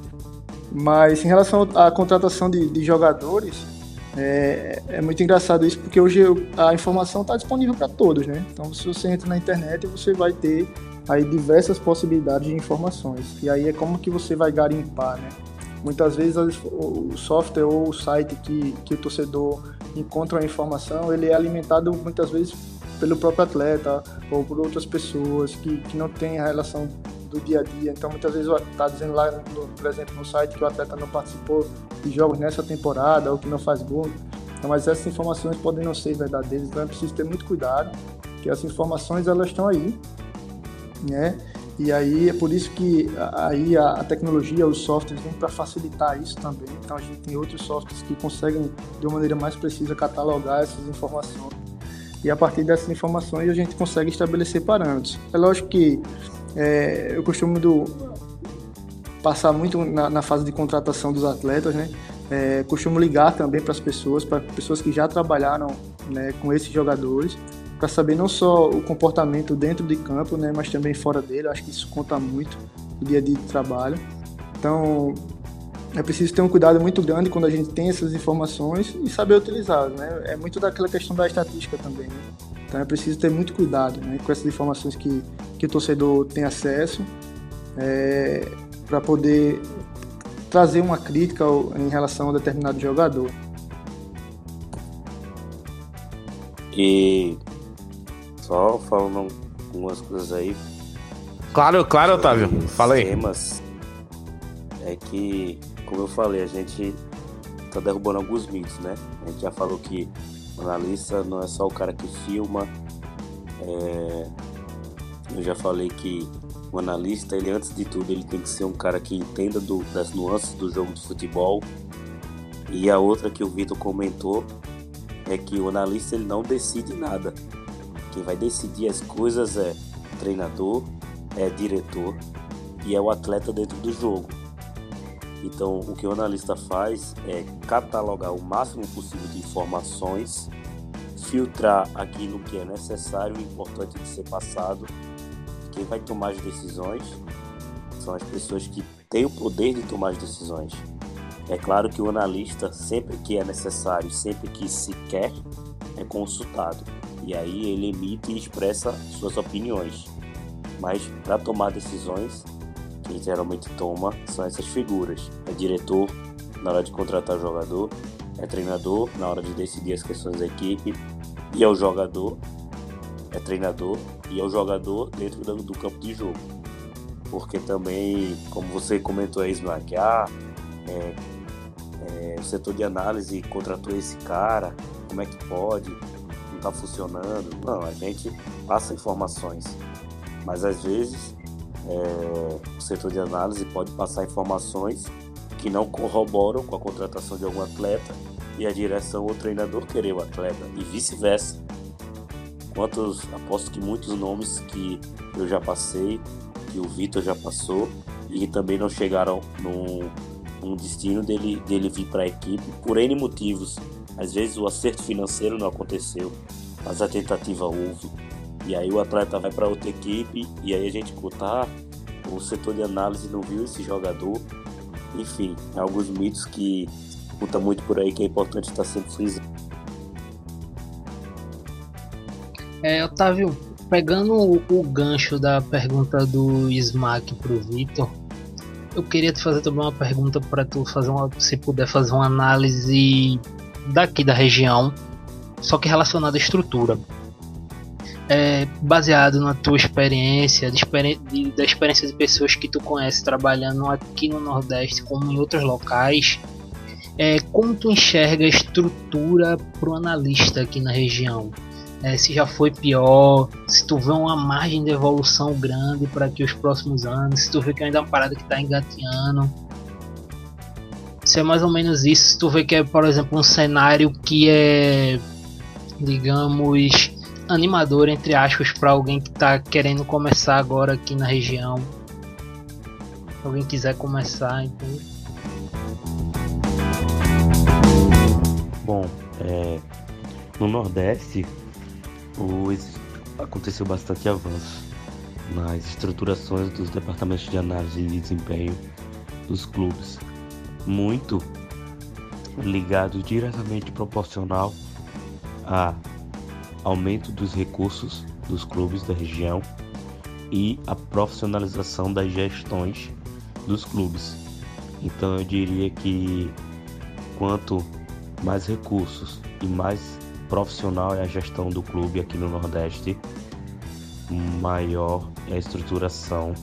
Mas em relação à contratação de, de jogadores, É, é muito engraçado isso, porque hoje eu, a informação está disponível para todos, né? Então, se você entra na internet, você vai ter aí diversas possibilidades de informações. E aí é como que você vai garimpar, né? Muitas vezes o software ou o site que, que o torcedor encontra a informação, ele é alimentado muitas vezes pelo próprio atleta ou por outras pessoas que, que não têm a relação do dia a dia. Então, muitas vezes está dizendo lá, no, por exemplo, no site que o atleta não participou de jogos nessa temporada ou que não faz gol. Então, mas essas informações podem não ser verdadeiras, então é preciso ter muito cuidado, porque essas informações elas estão aí, né? E aí é por isso que aí a, a tecnologia, os softwares vêm para facilitar isso também. Então a gente tem outros softwares que conseguem de uma maneira mais precisa catalogar essas informações, e a partir dessas informações a gente consegue estabelecer parâmetros. É lógico que É, eu costumo do, passar muito na, na fase de contratação dos atletas, né? É, costumo ligar também para as pessoas, para pessoas que já trabalharam, né, com esses jogadores, para saber não só o comportamento dentro de campo, né, mas também fora dele. Acho que isso conta muito, o dia a dia de trabalho. Então, é preciso ter um cuidado muito grande quando a gente tem essas informações e saber utilizar, né? É muito daquela questão da estatística também, né? Então, é preciso ter muito cuidado, né, com essas informações que, que o torcedor tem acesso, é, para poder trazer uma crítica em relação a determinado jogador. E só falando algumas coisas aí. Claro, claro, Otávio. Fala aí. Temas, é que, como eu falei, a gente tá derrubando alguns mitos, né? A gente já falou que o analista não é só o cara que filma. É... Eu já falei que o analista, ele, antes de tudo, ele tem que ser um cara que entenda do, das nuances do jogo de futebol. E a outra que o Vitor comentou é que o analista, ele não decide nada. Quem vai decidir as coisas é treinador, é diretor e é o atleta dentro do jogo. Então, o que o analista faz é catalogar o máximo possível de informações, filtrar aquilo que é necessário e importante de ser passado. Quem vai tomar as decisões são as pessoas que têm o poder de tomar as decisões. É claro que o analista, sempre que é necessário, sempre que se quer, é consultado. E aí ele emite e expressa suas opiniões. Mas para tomar decisões, quem geralmente toma são essas figuras. É diretor na hora de contratar o jogador, é treinador na hora de decidir as questões da equipe, e é o jogador, é treinador e é o jogador dentro do, do campo de jogo. Porque também, como você comentou aí, Smack, ah, é, é, o setor de análise contratou esse cara, como é que pode, não está funcionando. Não, a gente passa informações. Mas às vezes é, o setor de análise pode passar informações que não corroboram com a contratação de algum atleta e a direção ou o treinador querer o atleta e vice-versa. Quantos, aposto que muitos nomes que eu já passei, que o Vitor já passou e que também não chegaram num, num destino dele, dele vir para a equipe por N motivos. Às vezes o acerto financeiro não aconteceu, mas a tentativa houve. E aí o atleta vai para outra equipe e aí a gente conta, ah, o setor de análise não viu esse jogador. Enfim, alguns mitos que conta muito por aí, que é importante estar sempre frisando. É, Otávio, pegando o, o gancho da pergunta do Smack pro Vitor, eu queria te fazer também uma pergunta para tu fazer uma, se puder fazer uma análise daqui da região, só que relacionada à estrutura. É, baseado na tua experiência, de, de, da experiência de pessoas que tu conhece trabalhando aqui no Nordeste como em outros locais, é, como tu enxerga a estrutura para o analista aqui na região? É, se já foi pior, se tu vê uma margem de evolução grande para aqui os próximos anos, se tu vê que ainda é uma parada que está engatinhando, se é mais ou menos isso, se tu vê que é, por exemplo, um cenário que é, digamos, animador, entre aspas, para alguém que está querendo começar agora aqui na região, se alguém quiser começar, então. Bom, é, no Nordeste o, aconteceu bastante avanço nas estruturações dos departamentos de análise de desempenho dos clubes, muito ligado, diretamente proporcional a aumento dos recursos dos clubes da região e a profissionalização das gestões dos clubes. Então eu diria que quanto mais recursos e mais profissional é a gestão do clube aqui no Nordeste, maior é a estruturação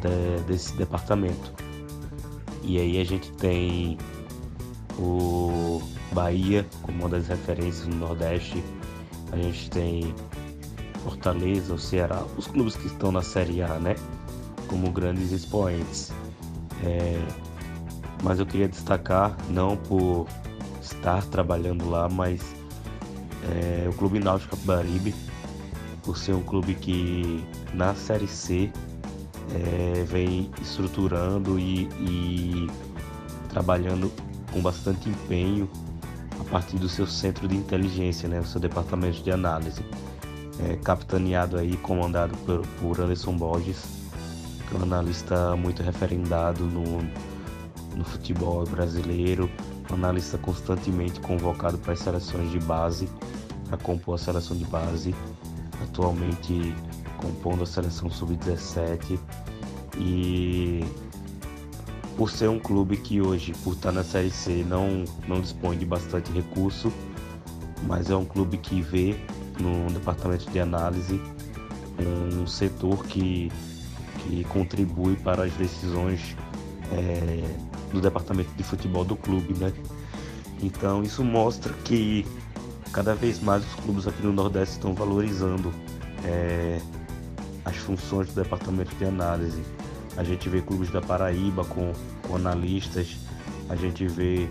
de, desse departamento. E aí a gente tem o Bahia como uma das referências no Nordeste, a gente tem Fortaleza, o Ceará, os clubes que estão na Série A, né, como grandes expoentes. É, mas eu queria destacar, não por estar trabalhando lá, mas é, o Clube Náutico Capibaribe, por ser um clube que na Série C é, vem estruturando e, e trabalhando com bastante empenho a partir do seu centro de inteligência, né, o seu departamento de análise, é, capitaneado aí, comandado por, por Anderson Borges, que é um analista muito referendado no, no futebol brasileiro, um analista constantemente convocado para as seleções de base, para compor a seleção de base, atualmente compondo a seleção sub dezessete. E por ser um clube que hoje, por estar na Série C, não, não dispõe de bastante recurso, mas é um clube que vê no departamento de análise um setor que, que contribui para as decisões é, do departamento de futebol do clube, né? Então isso mostra que cada vez mais os clubes aqui no Nordeste estão valorizando é, as funções do departamento de análise. A gente vê clubes da Paraíba com, com analistas, a gente vê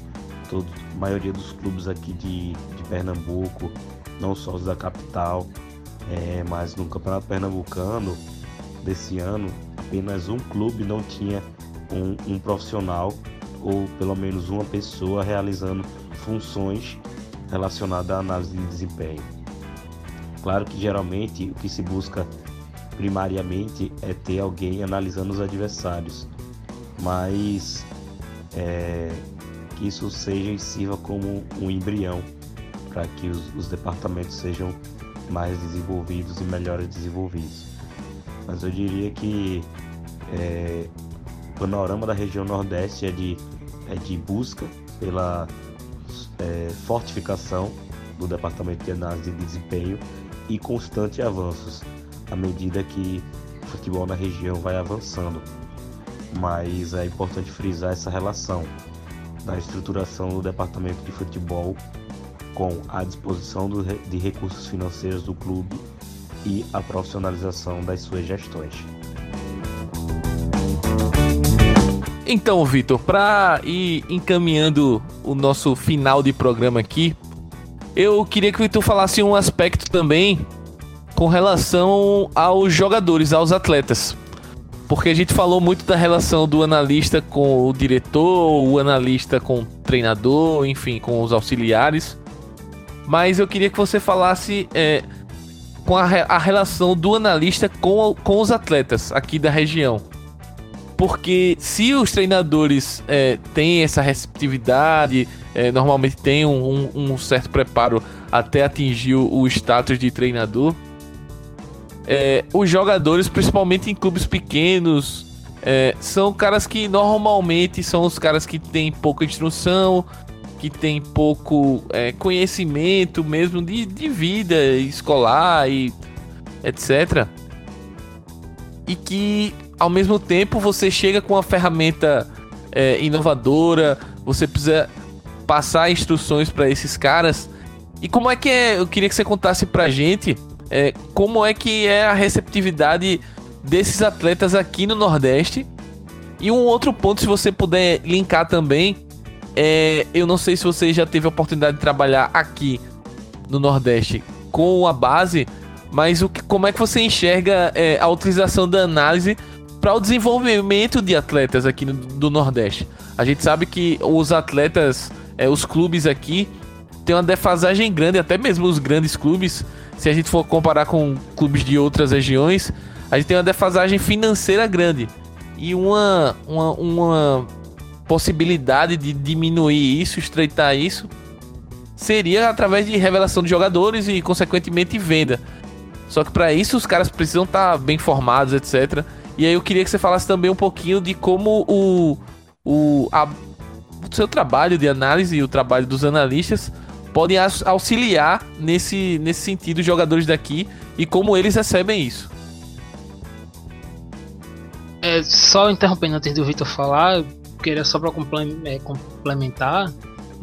todo, a maioria dos clubes aqui de, de Pernambuco, não só os da capital, é, mas no Campeonato Pernambucano desse ano, apenas um clube não tinha um, um profissional, ou pelo menos uma pessoa realizando funções relacionadas à análise de desempenho. Claro que geralmente o que se busca primariamente é ter alguém analisando os adversários, mas é, que isso seja e sirva como um embrião para que os, os departamentos sejam mais desenvolvidos e melhores desenvolvidos. Mas eu diria que é, o panorama da região Nordeste é de, é de busca pela é, fortificação do departamento de análise de desempenho e constantes avanços à medida que o futebol na região vai avançando. Mas é importante frisar essa relação da estruturação do departamento de futebol com a disposição do, de recursos financeiros do clube e a profissionalização das suas gestões. Então, Vitor, para ir encaminhando o nosso final de programa aqui, eu queria que o Vitor falasse um aspecto também com relação aos jogadores, aos atletas. Porque a gente falou muito da relação do analista com o diretor, o analista com o treinador, enfim, com os auxiliares. Mas eu queria que você falasse é, com a, a relação do analista com, com os atletas aqui da região. Porque se os treinadores é, têm essa receptividade, é, normalmente têm um, um, um certo preparo até atingir o status de treinador, É, os jogadores, principalmente em clubes pequenos, é, são caras que normalmente são os caras que têm pouca instrução, que têm pouco é, conhecimento mesmo de, de vida escolar e etcétera. E que, ao mesmo tempo, você chega com uma ferramenta é, inovadora, você precisa passar instruções para esses caras. E como é que é? Eu queria que você contasse pra gente É, como é que é a receptividade desses atletas aqui no Nordeste. E um outro ponto, se você puder linkar também, é, eu não sei se você já teve a oportunidade de trabalhar aqui no Nordeste com a base, mas o que, como é que você enxerga é, a utilização da análise para o desenvolvimento de atletas aqui no, do Nordeste? A gente sabe que os atletas, é, os clubes aqui têm uma defasagem grande, até mesmo os grandes clubes. Se a gente for comparar com clubes de outras regiões, a gente tem uma defasagem financeira grande. E uma, uma, uma possibilidade de diminuir isso, estreitar isso, seria através de revelação de jogadores e, consequentemente, venda. Só que para isso os caras precisam estar bem formados, etcétera. E aí eu queria que você falasse também um pouquinho de como o, o, a, o seu trabalho de análise e o trabalho dos analistas podem auxiliar nesse, nesse sentido os jogadores daqui e como eles recebem isso. É, só interrompendo antes do Vitor falar, eu queria só para complementar,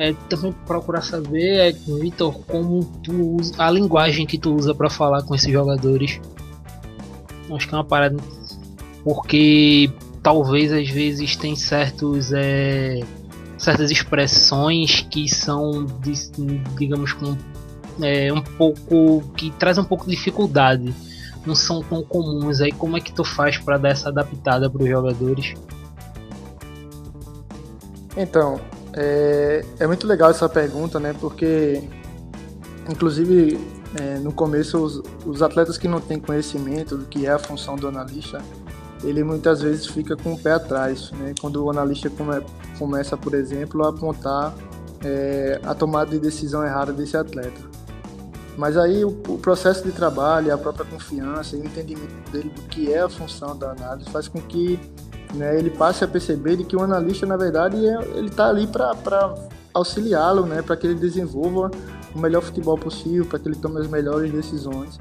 é, também procurar saber, é, Vitor, como tu usa, a linguagem que tu usa para falar com esses jogadores. Acho que é uma parada, porque talvez às vezes tem certos... É, certas expressões que são, digamos, com, é, um pouco, que trazem um pouco de dificuldade, não são tão comuns. Aí como é que tu faz para dar essa adaptada para os jogadores? Então, é, é muito legal essa pergunta, né? Porque, inclusive, é, no começo, os, os atletas que não têm conhecimento do que é a função do analista, ele muitas vezes fica com o pé atrás, né? Quando o analista come, começa, por exemplo, a apontar é, a tomada de decisão errada desse atleta. Mas aí o, o processo de trabalho, a própria confiança e o entendimento dele do que é a função da análise faz com que, né, ele passe a perceber de que o analista, na verdade, ele está ali para auxiliá-lo, né, para que ele desenvolva o melhor futebol possível, para que ele tome as melhores decisões.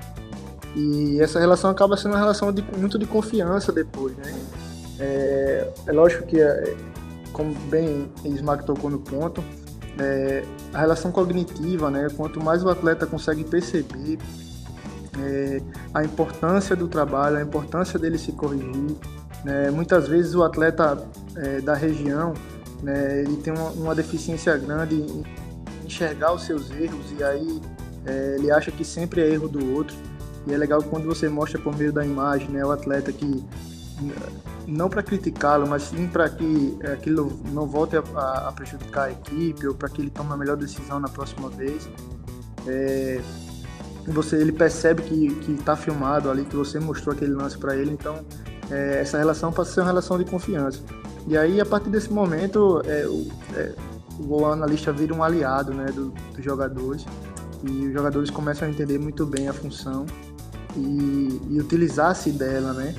E essa relação acaba sendo uma relação de, muito de confiança depois, né? É, é lógico que, é, como bem Smack tocou no ponto, é, a relação cognitiva, né? Quanto mais o atleta consegue perceber é, a importância do trabalho, a importância dele se corrigir, né? Muitas vezes o atleta é, da região, né, ele tem uma, uma deficiência grande em enxergar os seus erros, e aí é, ele acha que sempre é erro do outro. E é legal quando você mostra por meio da imagem, né, o atleta, que não para criticá-lo, mas sim para que aquilo não volte a, a prejudicar a equipe, ou para que ele tome a melhor decisão na próxima vez. É, você, ele percebe que está filmado ali, que você mostrou aquele lance para ele, então é, essa relação passa a ser uma relação de confiança. E aí, a partir desse momento, é, o, é, o analista vira um aliado, né, do, dos jogadores, e os jogadores começam a entender muito bem a função e, e utilizar-se dela, né?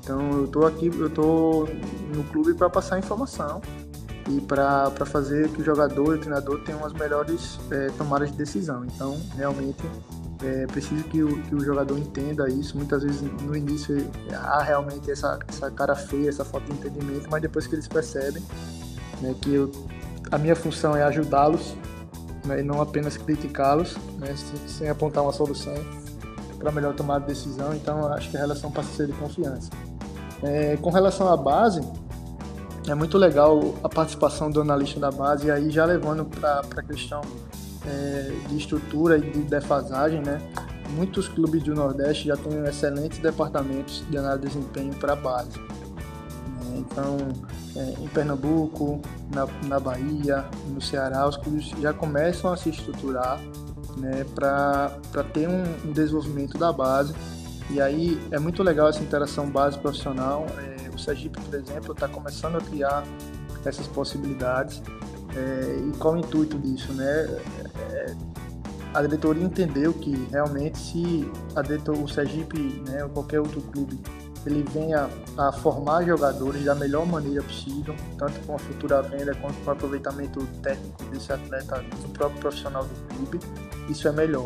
Então eu tô aqui, eu tô no clube para passar informação e para para fazer que o jogador e o treinador tenham as melhores é, tomadas de decisão. Então realmente é preciso que o, que o jogador entenda isso. Muitas vezes no início há realmente essa, essa cara feia, essa falta de entendimento, mas depois que eles percebem, né, que eu, a minha função é ajudá-los, né, e não apenas criticá-los, né, sem apontar uma solução para melhor tomar a decisão. Então acho que a relação passa a ser de confiança. É, com relação à base, é muito legal a participação do analista da base, e aí já levando para a questão é, de estrutura e de defasagem, né, muitos clubes do Nordeste já têm excelentes departamentos de análise de desempenho para a base. Então, em Pernambuco, na, na Bahia, no Ceará, os clubes já começam a se estruturar, né, para ter um, um desenvolvimento da base. E aí é muito legal essa interação base-profissional. É, o Sergipe, por exemplo, está começando a criar essas possibilidades. É, e qual o intuito disso, né? É, a diretoria entendeu que realmente se a diretor, o Sergipe, né, ou qualquer outro clube, ele venha a formar jogadores da melhor maneira possível, tanto com a futura venda quanto com o aproveitamento técnico desse atleta, do próprio profissional do clube, isso é melhor,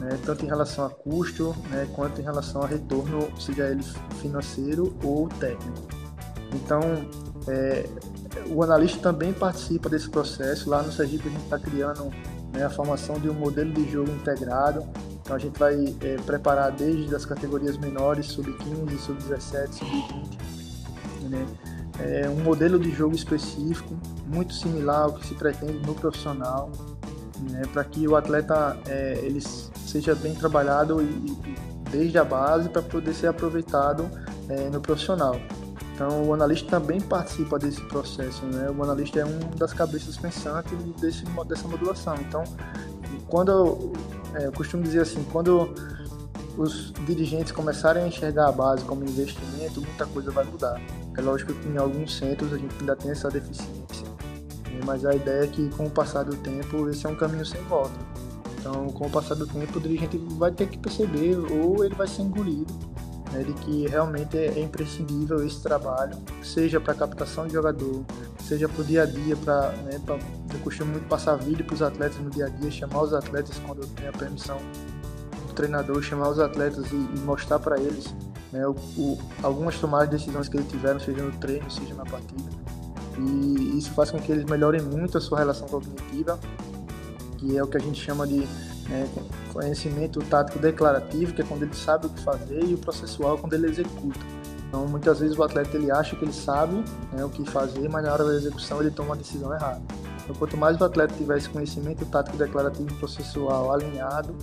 né? Tanto em relação a custo, né, quanto em relação a retorno, seja ele financeiro ou técnico. Então, é, o analista também participa desse processo. Lá no Sergipe a gente está criando, né, a formação de um modelo de jogo integrado. Então a gente vai é, preparar desde as categorias menores, sub quinze, sub dezessete, sub vinte, né? É um modelo de jogo específico, muito similar ao que se pretende no profissional, né, para que o atleta é, ele seja bem trabalhado e, e, desde a base, para poder ser aproveitado é, no profissional. Então o analista também participa desse processo, né? O analista é uma das cabeças pensantes desse, dessa modulação. Então, quando É, eu costumo dizer assim, quando os dirigentes começarem a enxergar a base como investimento, muita coisa vai mudar. É lógico que em alguns centros a gente ainda tem essa deficiência, né? Mas a ideia é que com o passar do tempo, esse é um caminho sem volta. Então, com o passar do tempo, o dirigente vai ter que perceber, ou ele vai ser engolido, né, de que realmente é imprescindível esse trabalho, seja para a captação de jogador, seja para o dia a dia, para, né, pra, eu costumo muito passar vídeo para os atletas no dia a dia, chamar os atletas quando eu tenho a permissão do treinador, chamar os atletas e, e mostrar para eles, né, o, o, algumas tomadas de decisões que eles tiveram, seja no treino, seja na partida. E isso faz com que eles melhorem muito a sua relação cognitiva, que é o que a gente chama de, né, conhecimento tático declarativo, que é quando ele sabe o que fazer, e o processual, quando ele executa. Então, muitas vezes o atleta ele acha que ele sabe, né, o que fazer, mas na hora da execução ele toma uma decisão errada. Então, quanto mais o atleta tiver esse conhecimento tático declarativo processual alinhado,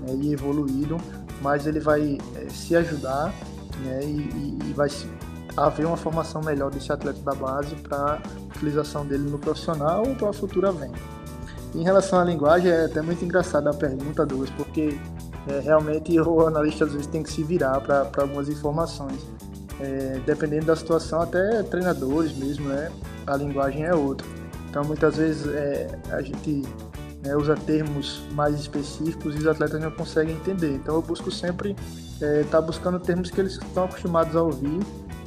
né, e evoluído, mais ele vai é, se ajudar, né, e, e vai haver uma formação melhor desse atleta da base para utilização dele no profissional ou para a futura venda. Em relação à linguagem, é até muito engraçada a pergunta, Douglas, porque é, realmente o analista às vezes tem que se virar para algumas informações. é, dependendo da situação, até treinadores mesmo, né? A linguagem é outra. Então, muitas vezes é, a gente né, usa termos mais específicos e os atletas não conseguem entender. Então, eu busco sempre estar é, tá buscando termos que eles estão acostumados a ouvir,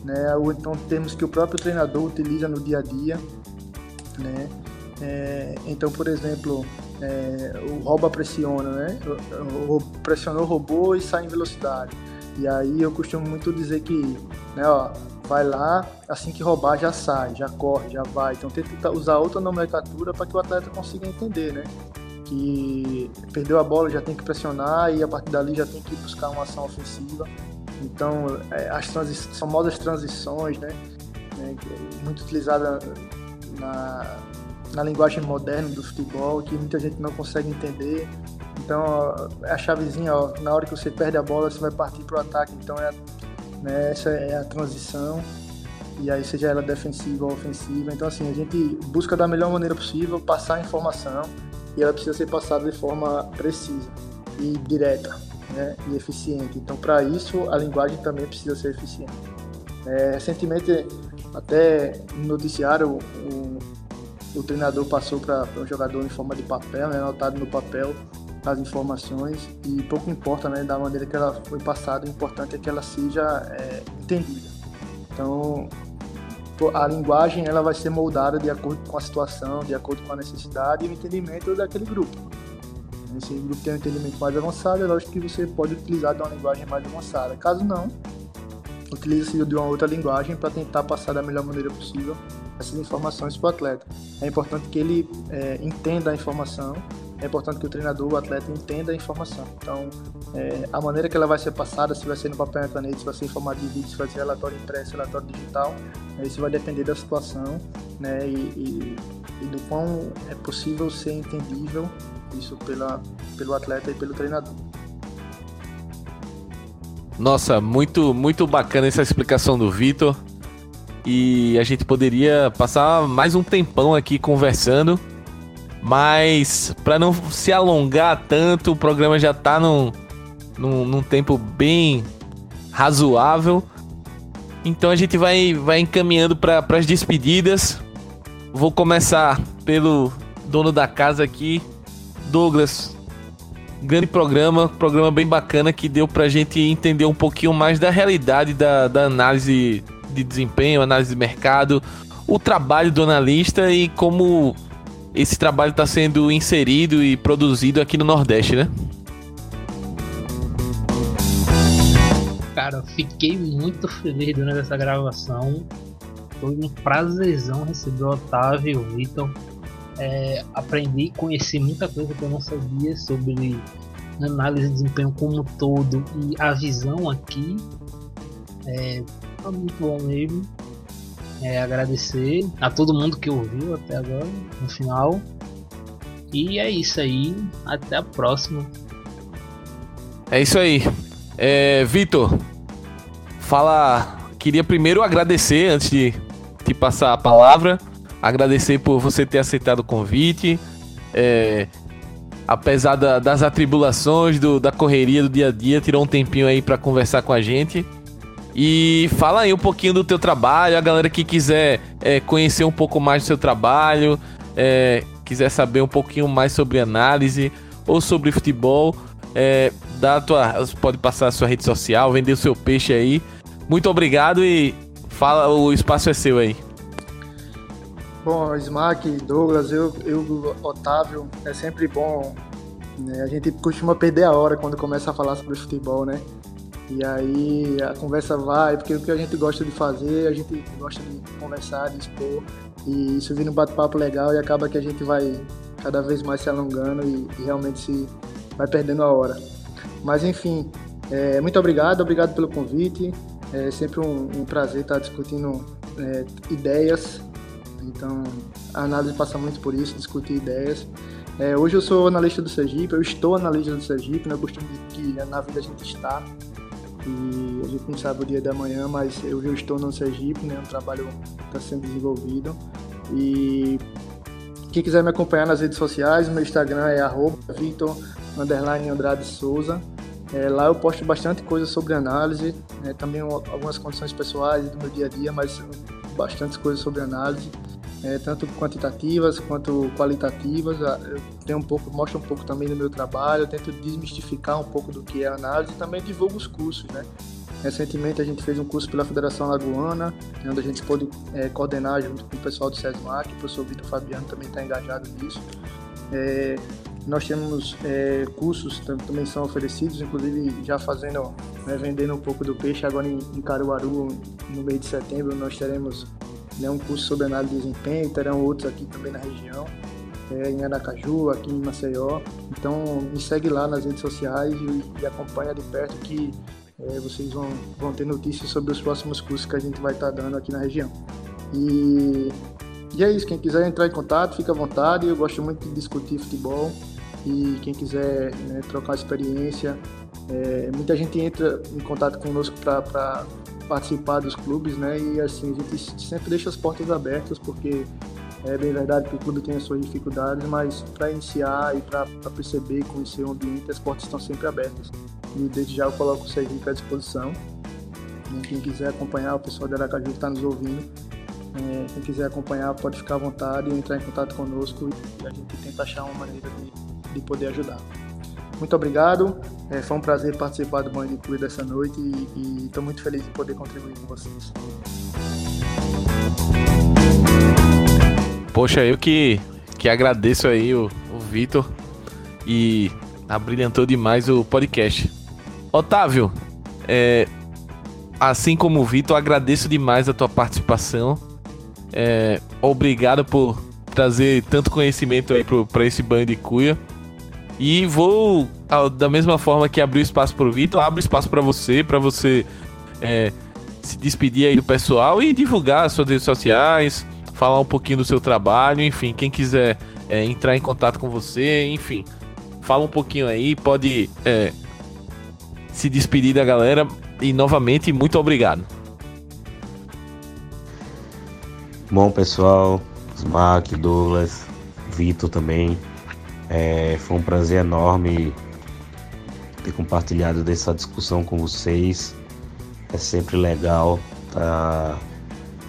né? Ou então termos que o próprio treinador utiliza no dia a dia, né? É, então, por exemplo, é, o rouba pressiona, né? O, o, pressionou o robô e sai em velocidade. E aí eu costumo muito dizer que, né, ó, vai lá, assim que roubar já sai, já corre, já vai. Então tenta usar outra nomenclatura para que o atleta consiga entender, né? Que perdeu a bola, já tem que pressionar e a partir dali já tem que buscar uma ação ofensiva. Então as transi- famosas transições, né? né? Muito utilizada na... na linguagem moderna do futebol, que muita gente não consegue entender. Então, ó, a chavezinha, ó, na hora que você perde a bola, você vai partir para o ataque. Então, é, né, essa é a transição, e aí seja ela defensiva ou ofensiva. Então, assim, a gente busca da melhor maneira possível passar a informação, e ela precisa ser passada de forma precisa e direta, né, e eficiente. Então, para isso, a linguagem também precisa ser eficiente. É, recentemente, até no noticiário, o O treinador passou para um jogador em forma de papel, né, anotado no papel as informações, e pouco importa, né, da maneira que ela foi passada, o importante é que ela seja é, entendida. Então, a linguagem ela vai ser moldada de acordo com a situação, de acordo com a necessidade e o entendimento daquele grupo. Se o grupo tem um entendimento mais avançado, é lógico que você pode utilizar de uma linguagem mais avançada. Caso não, utiliza-se de uma outra linguagem para tentar passar da melhor maneira possível essas informações para o atleta. É importante que ele é, entenda a informação, é importante que o treinador, o atleta, entenda a informação. Então, é, a maneira que ela vai ser passada, se vai ser no papel, na caneta, se vai ser em formato de vídeo, se vai ser relatório impresso, relatório digital, é, isso vai depender da situação, né, e, e, e do quão é possível ser entendível isso pela, pelo atleta e pelo treinador. Nossa, muito, muito bacana essa explicação do Vitor. E a gente poderia passar mais um tempão aqui conversando, mas para não se alongar tanto, o programa já está num, num, num tempo bem razoável. Então a gente vai, vai encaminhando para as despedidas. Vou começar pelo dono da casa aqui, Douglas. Grande programa, programa bem bacana que deu para a gente entender um pouquinho mais da realidade da, da análise de desempenho, análise de mercado, o trabalho do analista e como esse trabalho está sendo inserido e produzido aqui no Nordeste, né? Cara, fiquei muito feliz durante essa gravação. Foi um prazerzão receber o Otávio e o Vitor. É, aprendi e conheci muita coisa que eu não sabia sobre análise de desempenho como um todo e a visão aqui. É, Tá muito bom mesmo. É, agradecer a todo mundo que ouviu até agora, no final. E é isso aí. Até a próxima. É isso aí. É, Vitor, fala. Queria primeiro agradecer, antes de te passar a palavra, agradecer por você ter aceitado o convite. É, apesar da, das atribulações, do, da correria do dia a dia, tirou um tempinho aí para conversar com a gente. E fala aí um pouquinho do teu trabalho, a galera que quiser é, conhecer um pouco mais do seu trabalho, é, quiser saber um pouquinho mais sobre análise ou sobre futebol, é, dá a tua, pode passar a sua rede social, vender o seu peixe aí. Muito obrigado e fala, o espaço é seu aí. Bom, Smack, Douglas, eu, eu Otávio, é sempre bom, né? A gente costuma perder a hora quando começa a falar sobre futebol, né? E aí a conversa vai, porque o que a gente gosta de fazer, a gente gosta de conversar, de expor, e isso vira um bate-papo legal e acaba que a gente vai cada vez mais se alongando e, e realmente se vai perdendo a hora. Mas enfim, é, muito obrigado, obrigado pelo convite, é sempre um, um prazer estar discutindo é, ideias, então a análise passa muito por isso, discutir ideias. É, hoje eu sou analista do Sergipe, eu estou analista do Sergipe, né? Eu costumo dizer que na vida a gente está, e a gente não sabe o dia da manhã, mas eu já estou no Sergipe, né? O trabalho está sendo desenvolvido. E quem quiser me acompanhar nas redes sociais, meu Instagram é arroba Vitor Andrade Souza, É, lá eu posto bastante coisa sobre análise, né, também algumas condições pessoais do meu dia a dia, mas bastante coisas sobre análise, é, tanto quantitativas quanto qualitativas. Eu tenho um pouco, mostro um pouco também do meu trabalho, eu tento desmistificar um pouco do que é análise e também divulgo os cursos, né? Recentemente a gente fez um curso pela Federação Alagoana, onde a gente pôde é, coordenar junto com o pessoal do SESMAC, o professor Vitor Fabiano também está engajado nisso. É, nós temos é, cursos que também são oferecidos, inclusive já fazendo, né, vendendo um pouco do peixe, agora em, em Caruaru, no mês de setembro, nós teremos, né, um curso sobre análise de desempenho, terão outros aqui também na região, é, em Aracaju, aqui em Maceió. Então me segue lá nas redes sociais e, e acompanha de perto que é, vocês vão, vão ter notícias sobre os próximos cursos que a gente vai estar tá dando aqui na região. E... E é isso, quem quiser entrar em contato, fica à vontade. Eu gosto muito de discutir futebol e quem quiser, né, trocar experiência, é, muita gente entra em contato conosco para participar dos clubes, né? E assim, a gente sempre deixa as portas abertas, porque é bem verdade que o clube tem as suas dificuldades, mas para iniciar e para perceber e conhecer o ambiente, as portas estão sempre abertas. E desde já eu coloco o Sergipe à disposição. E quem quiser acompanhar, o pessoal de Aracaju que está nos ouvindo, quem quiser acompanhar pode ficar à vontade e entrar em contato conosco e a gente tenta achar uma maneira de, de poder ajudar. Muito obrigado, é, foi um prazer participar do Banho de Cuia dessa noite e estou muito feliz de poder contribuir com vocês. Poxa, eu que, que agradeço aí o, o Vitor e abrilhantou demais o podcast. Otávio, é, assim como o Vitor, agradeço demais a tua participação. É, obrigado por trazer tanto conhecimento aí para esse Banho de Cuia. E vou, ao, da mesma forma que abri o espaço para o Vitor, abro espaço para você, para você é, se despedir aí do pessoal e divulgar as suas redes sociais, falar um pouquinho do seu trabalho, enfim, quem quiser é, entrar em contato com você, enfim, fala um pouquinho aí, pode é, se despedir da galera e novamente, muito obrigado. Bom, pessoal, Smack, Douglas, Vitor também, é, foi um prazer enorme ter compartilhado dessa discussão com vocês. É sempre legal estar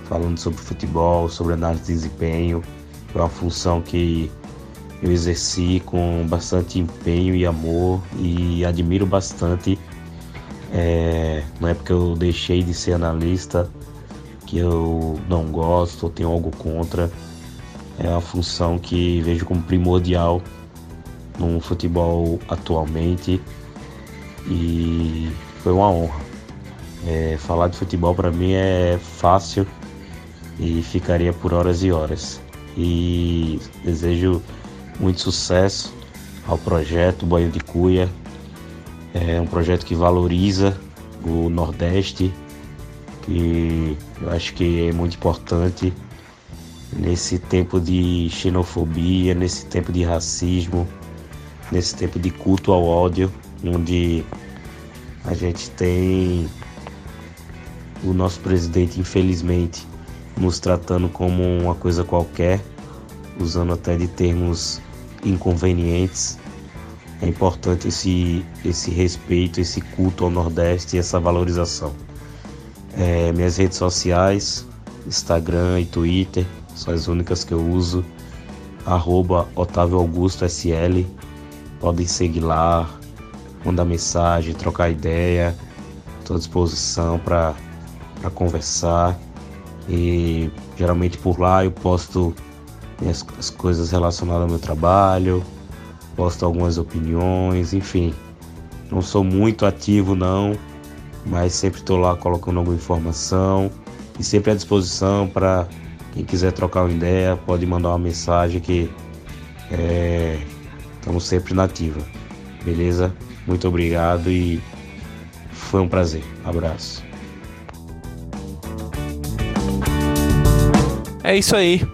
falando sobre futebol, sobre análise de desempenho. É uma função que eu exerci com bastante empenho e amor e admiro bastante. É, não é porque eu deixei de ser analista que eu não gosto ou tenho algo contra. É uma função que vejo como primordial no futebol atualmente e foi uma honra. É, falar de futebol para mim é fácil e ficaria por horas e horas. E desejo muito sucesso ao projeto Banho de Cuia. É um projeto que valoriza o Nordeste, que eu acho que é muito importante nesse tempo de xenofobia, nesse tempo de racismo, nesse tempo de culto ao ódio, onde a gente tem o nosso presidente, infelizmente, nos tratando como uma coisa qualquer, usando até de termos inconvenientes. É importante esse, esse respeito, esse culto ao Nordeste e essa valorização. É, minhas redes sociais, Instagram e Twitter, são as únicas que eu uso, arroba Otávio Augusto S L, podem seguir lá, mandar mensagem, trocar ideia, estou à disposição para conversar e geralmente por lá eu posto minhas, as coisas relacionadas ao meu trabalho, posto algumas opiniões, enfim, não sou muito ativo não, mas sempre estou lá colocando alguma informação e sempre à disposição para quem quiser trocar uma ideia, pode mandar uma mensagem que é, estamos sempre na ativa. Beleza? Muito obrigado e foi um prazer. Abraço. É isso aí.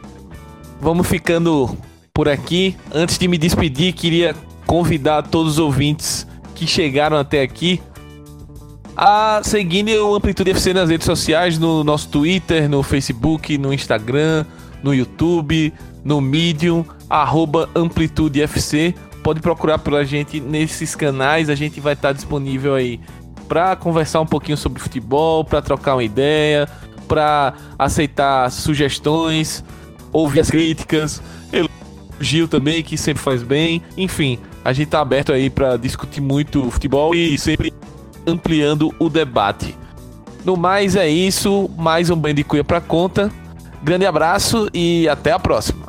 Vamos ficando por aqui. Antes de me despedir, queria convidar todos os ouvintes que chegaram até aqui a seguir o Amplitude F C nas redes sociais, no nosso Twitter, no Facebook, no Instagram, no YouTube, no Medium, arroba Amplitude F C pode procurar pela gente nesses canais, a gente vai estar disponível aí para conversar um pouquinho sobre futebol, para trocar uma ideia, para aceitar sugestões, ouvir as críticas, elogio também, que sempre faz bem. Enfim, a gente tá aberto aí para discutir muito futebol e sempre ampliando o debate. No mais é isso, mais um Banho de Cuia pra conta. Grande abraço e até a próxima.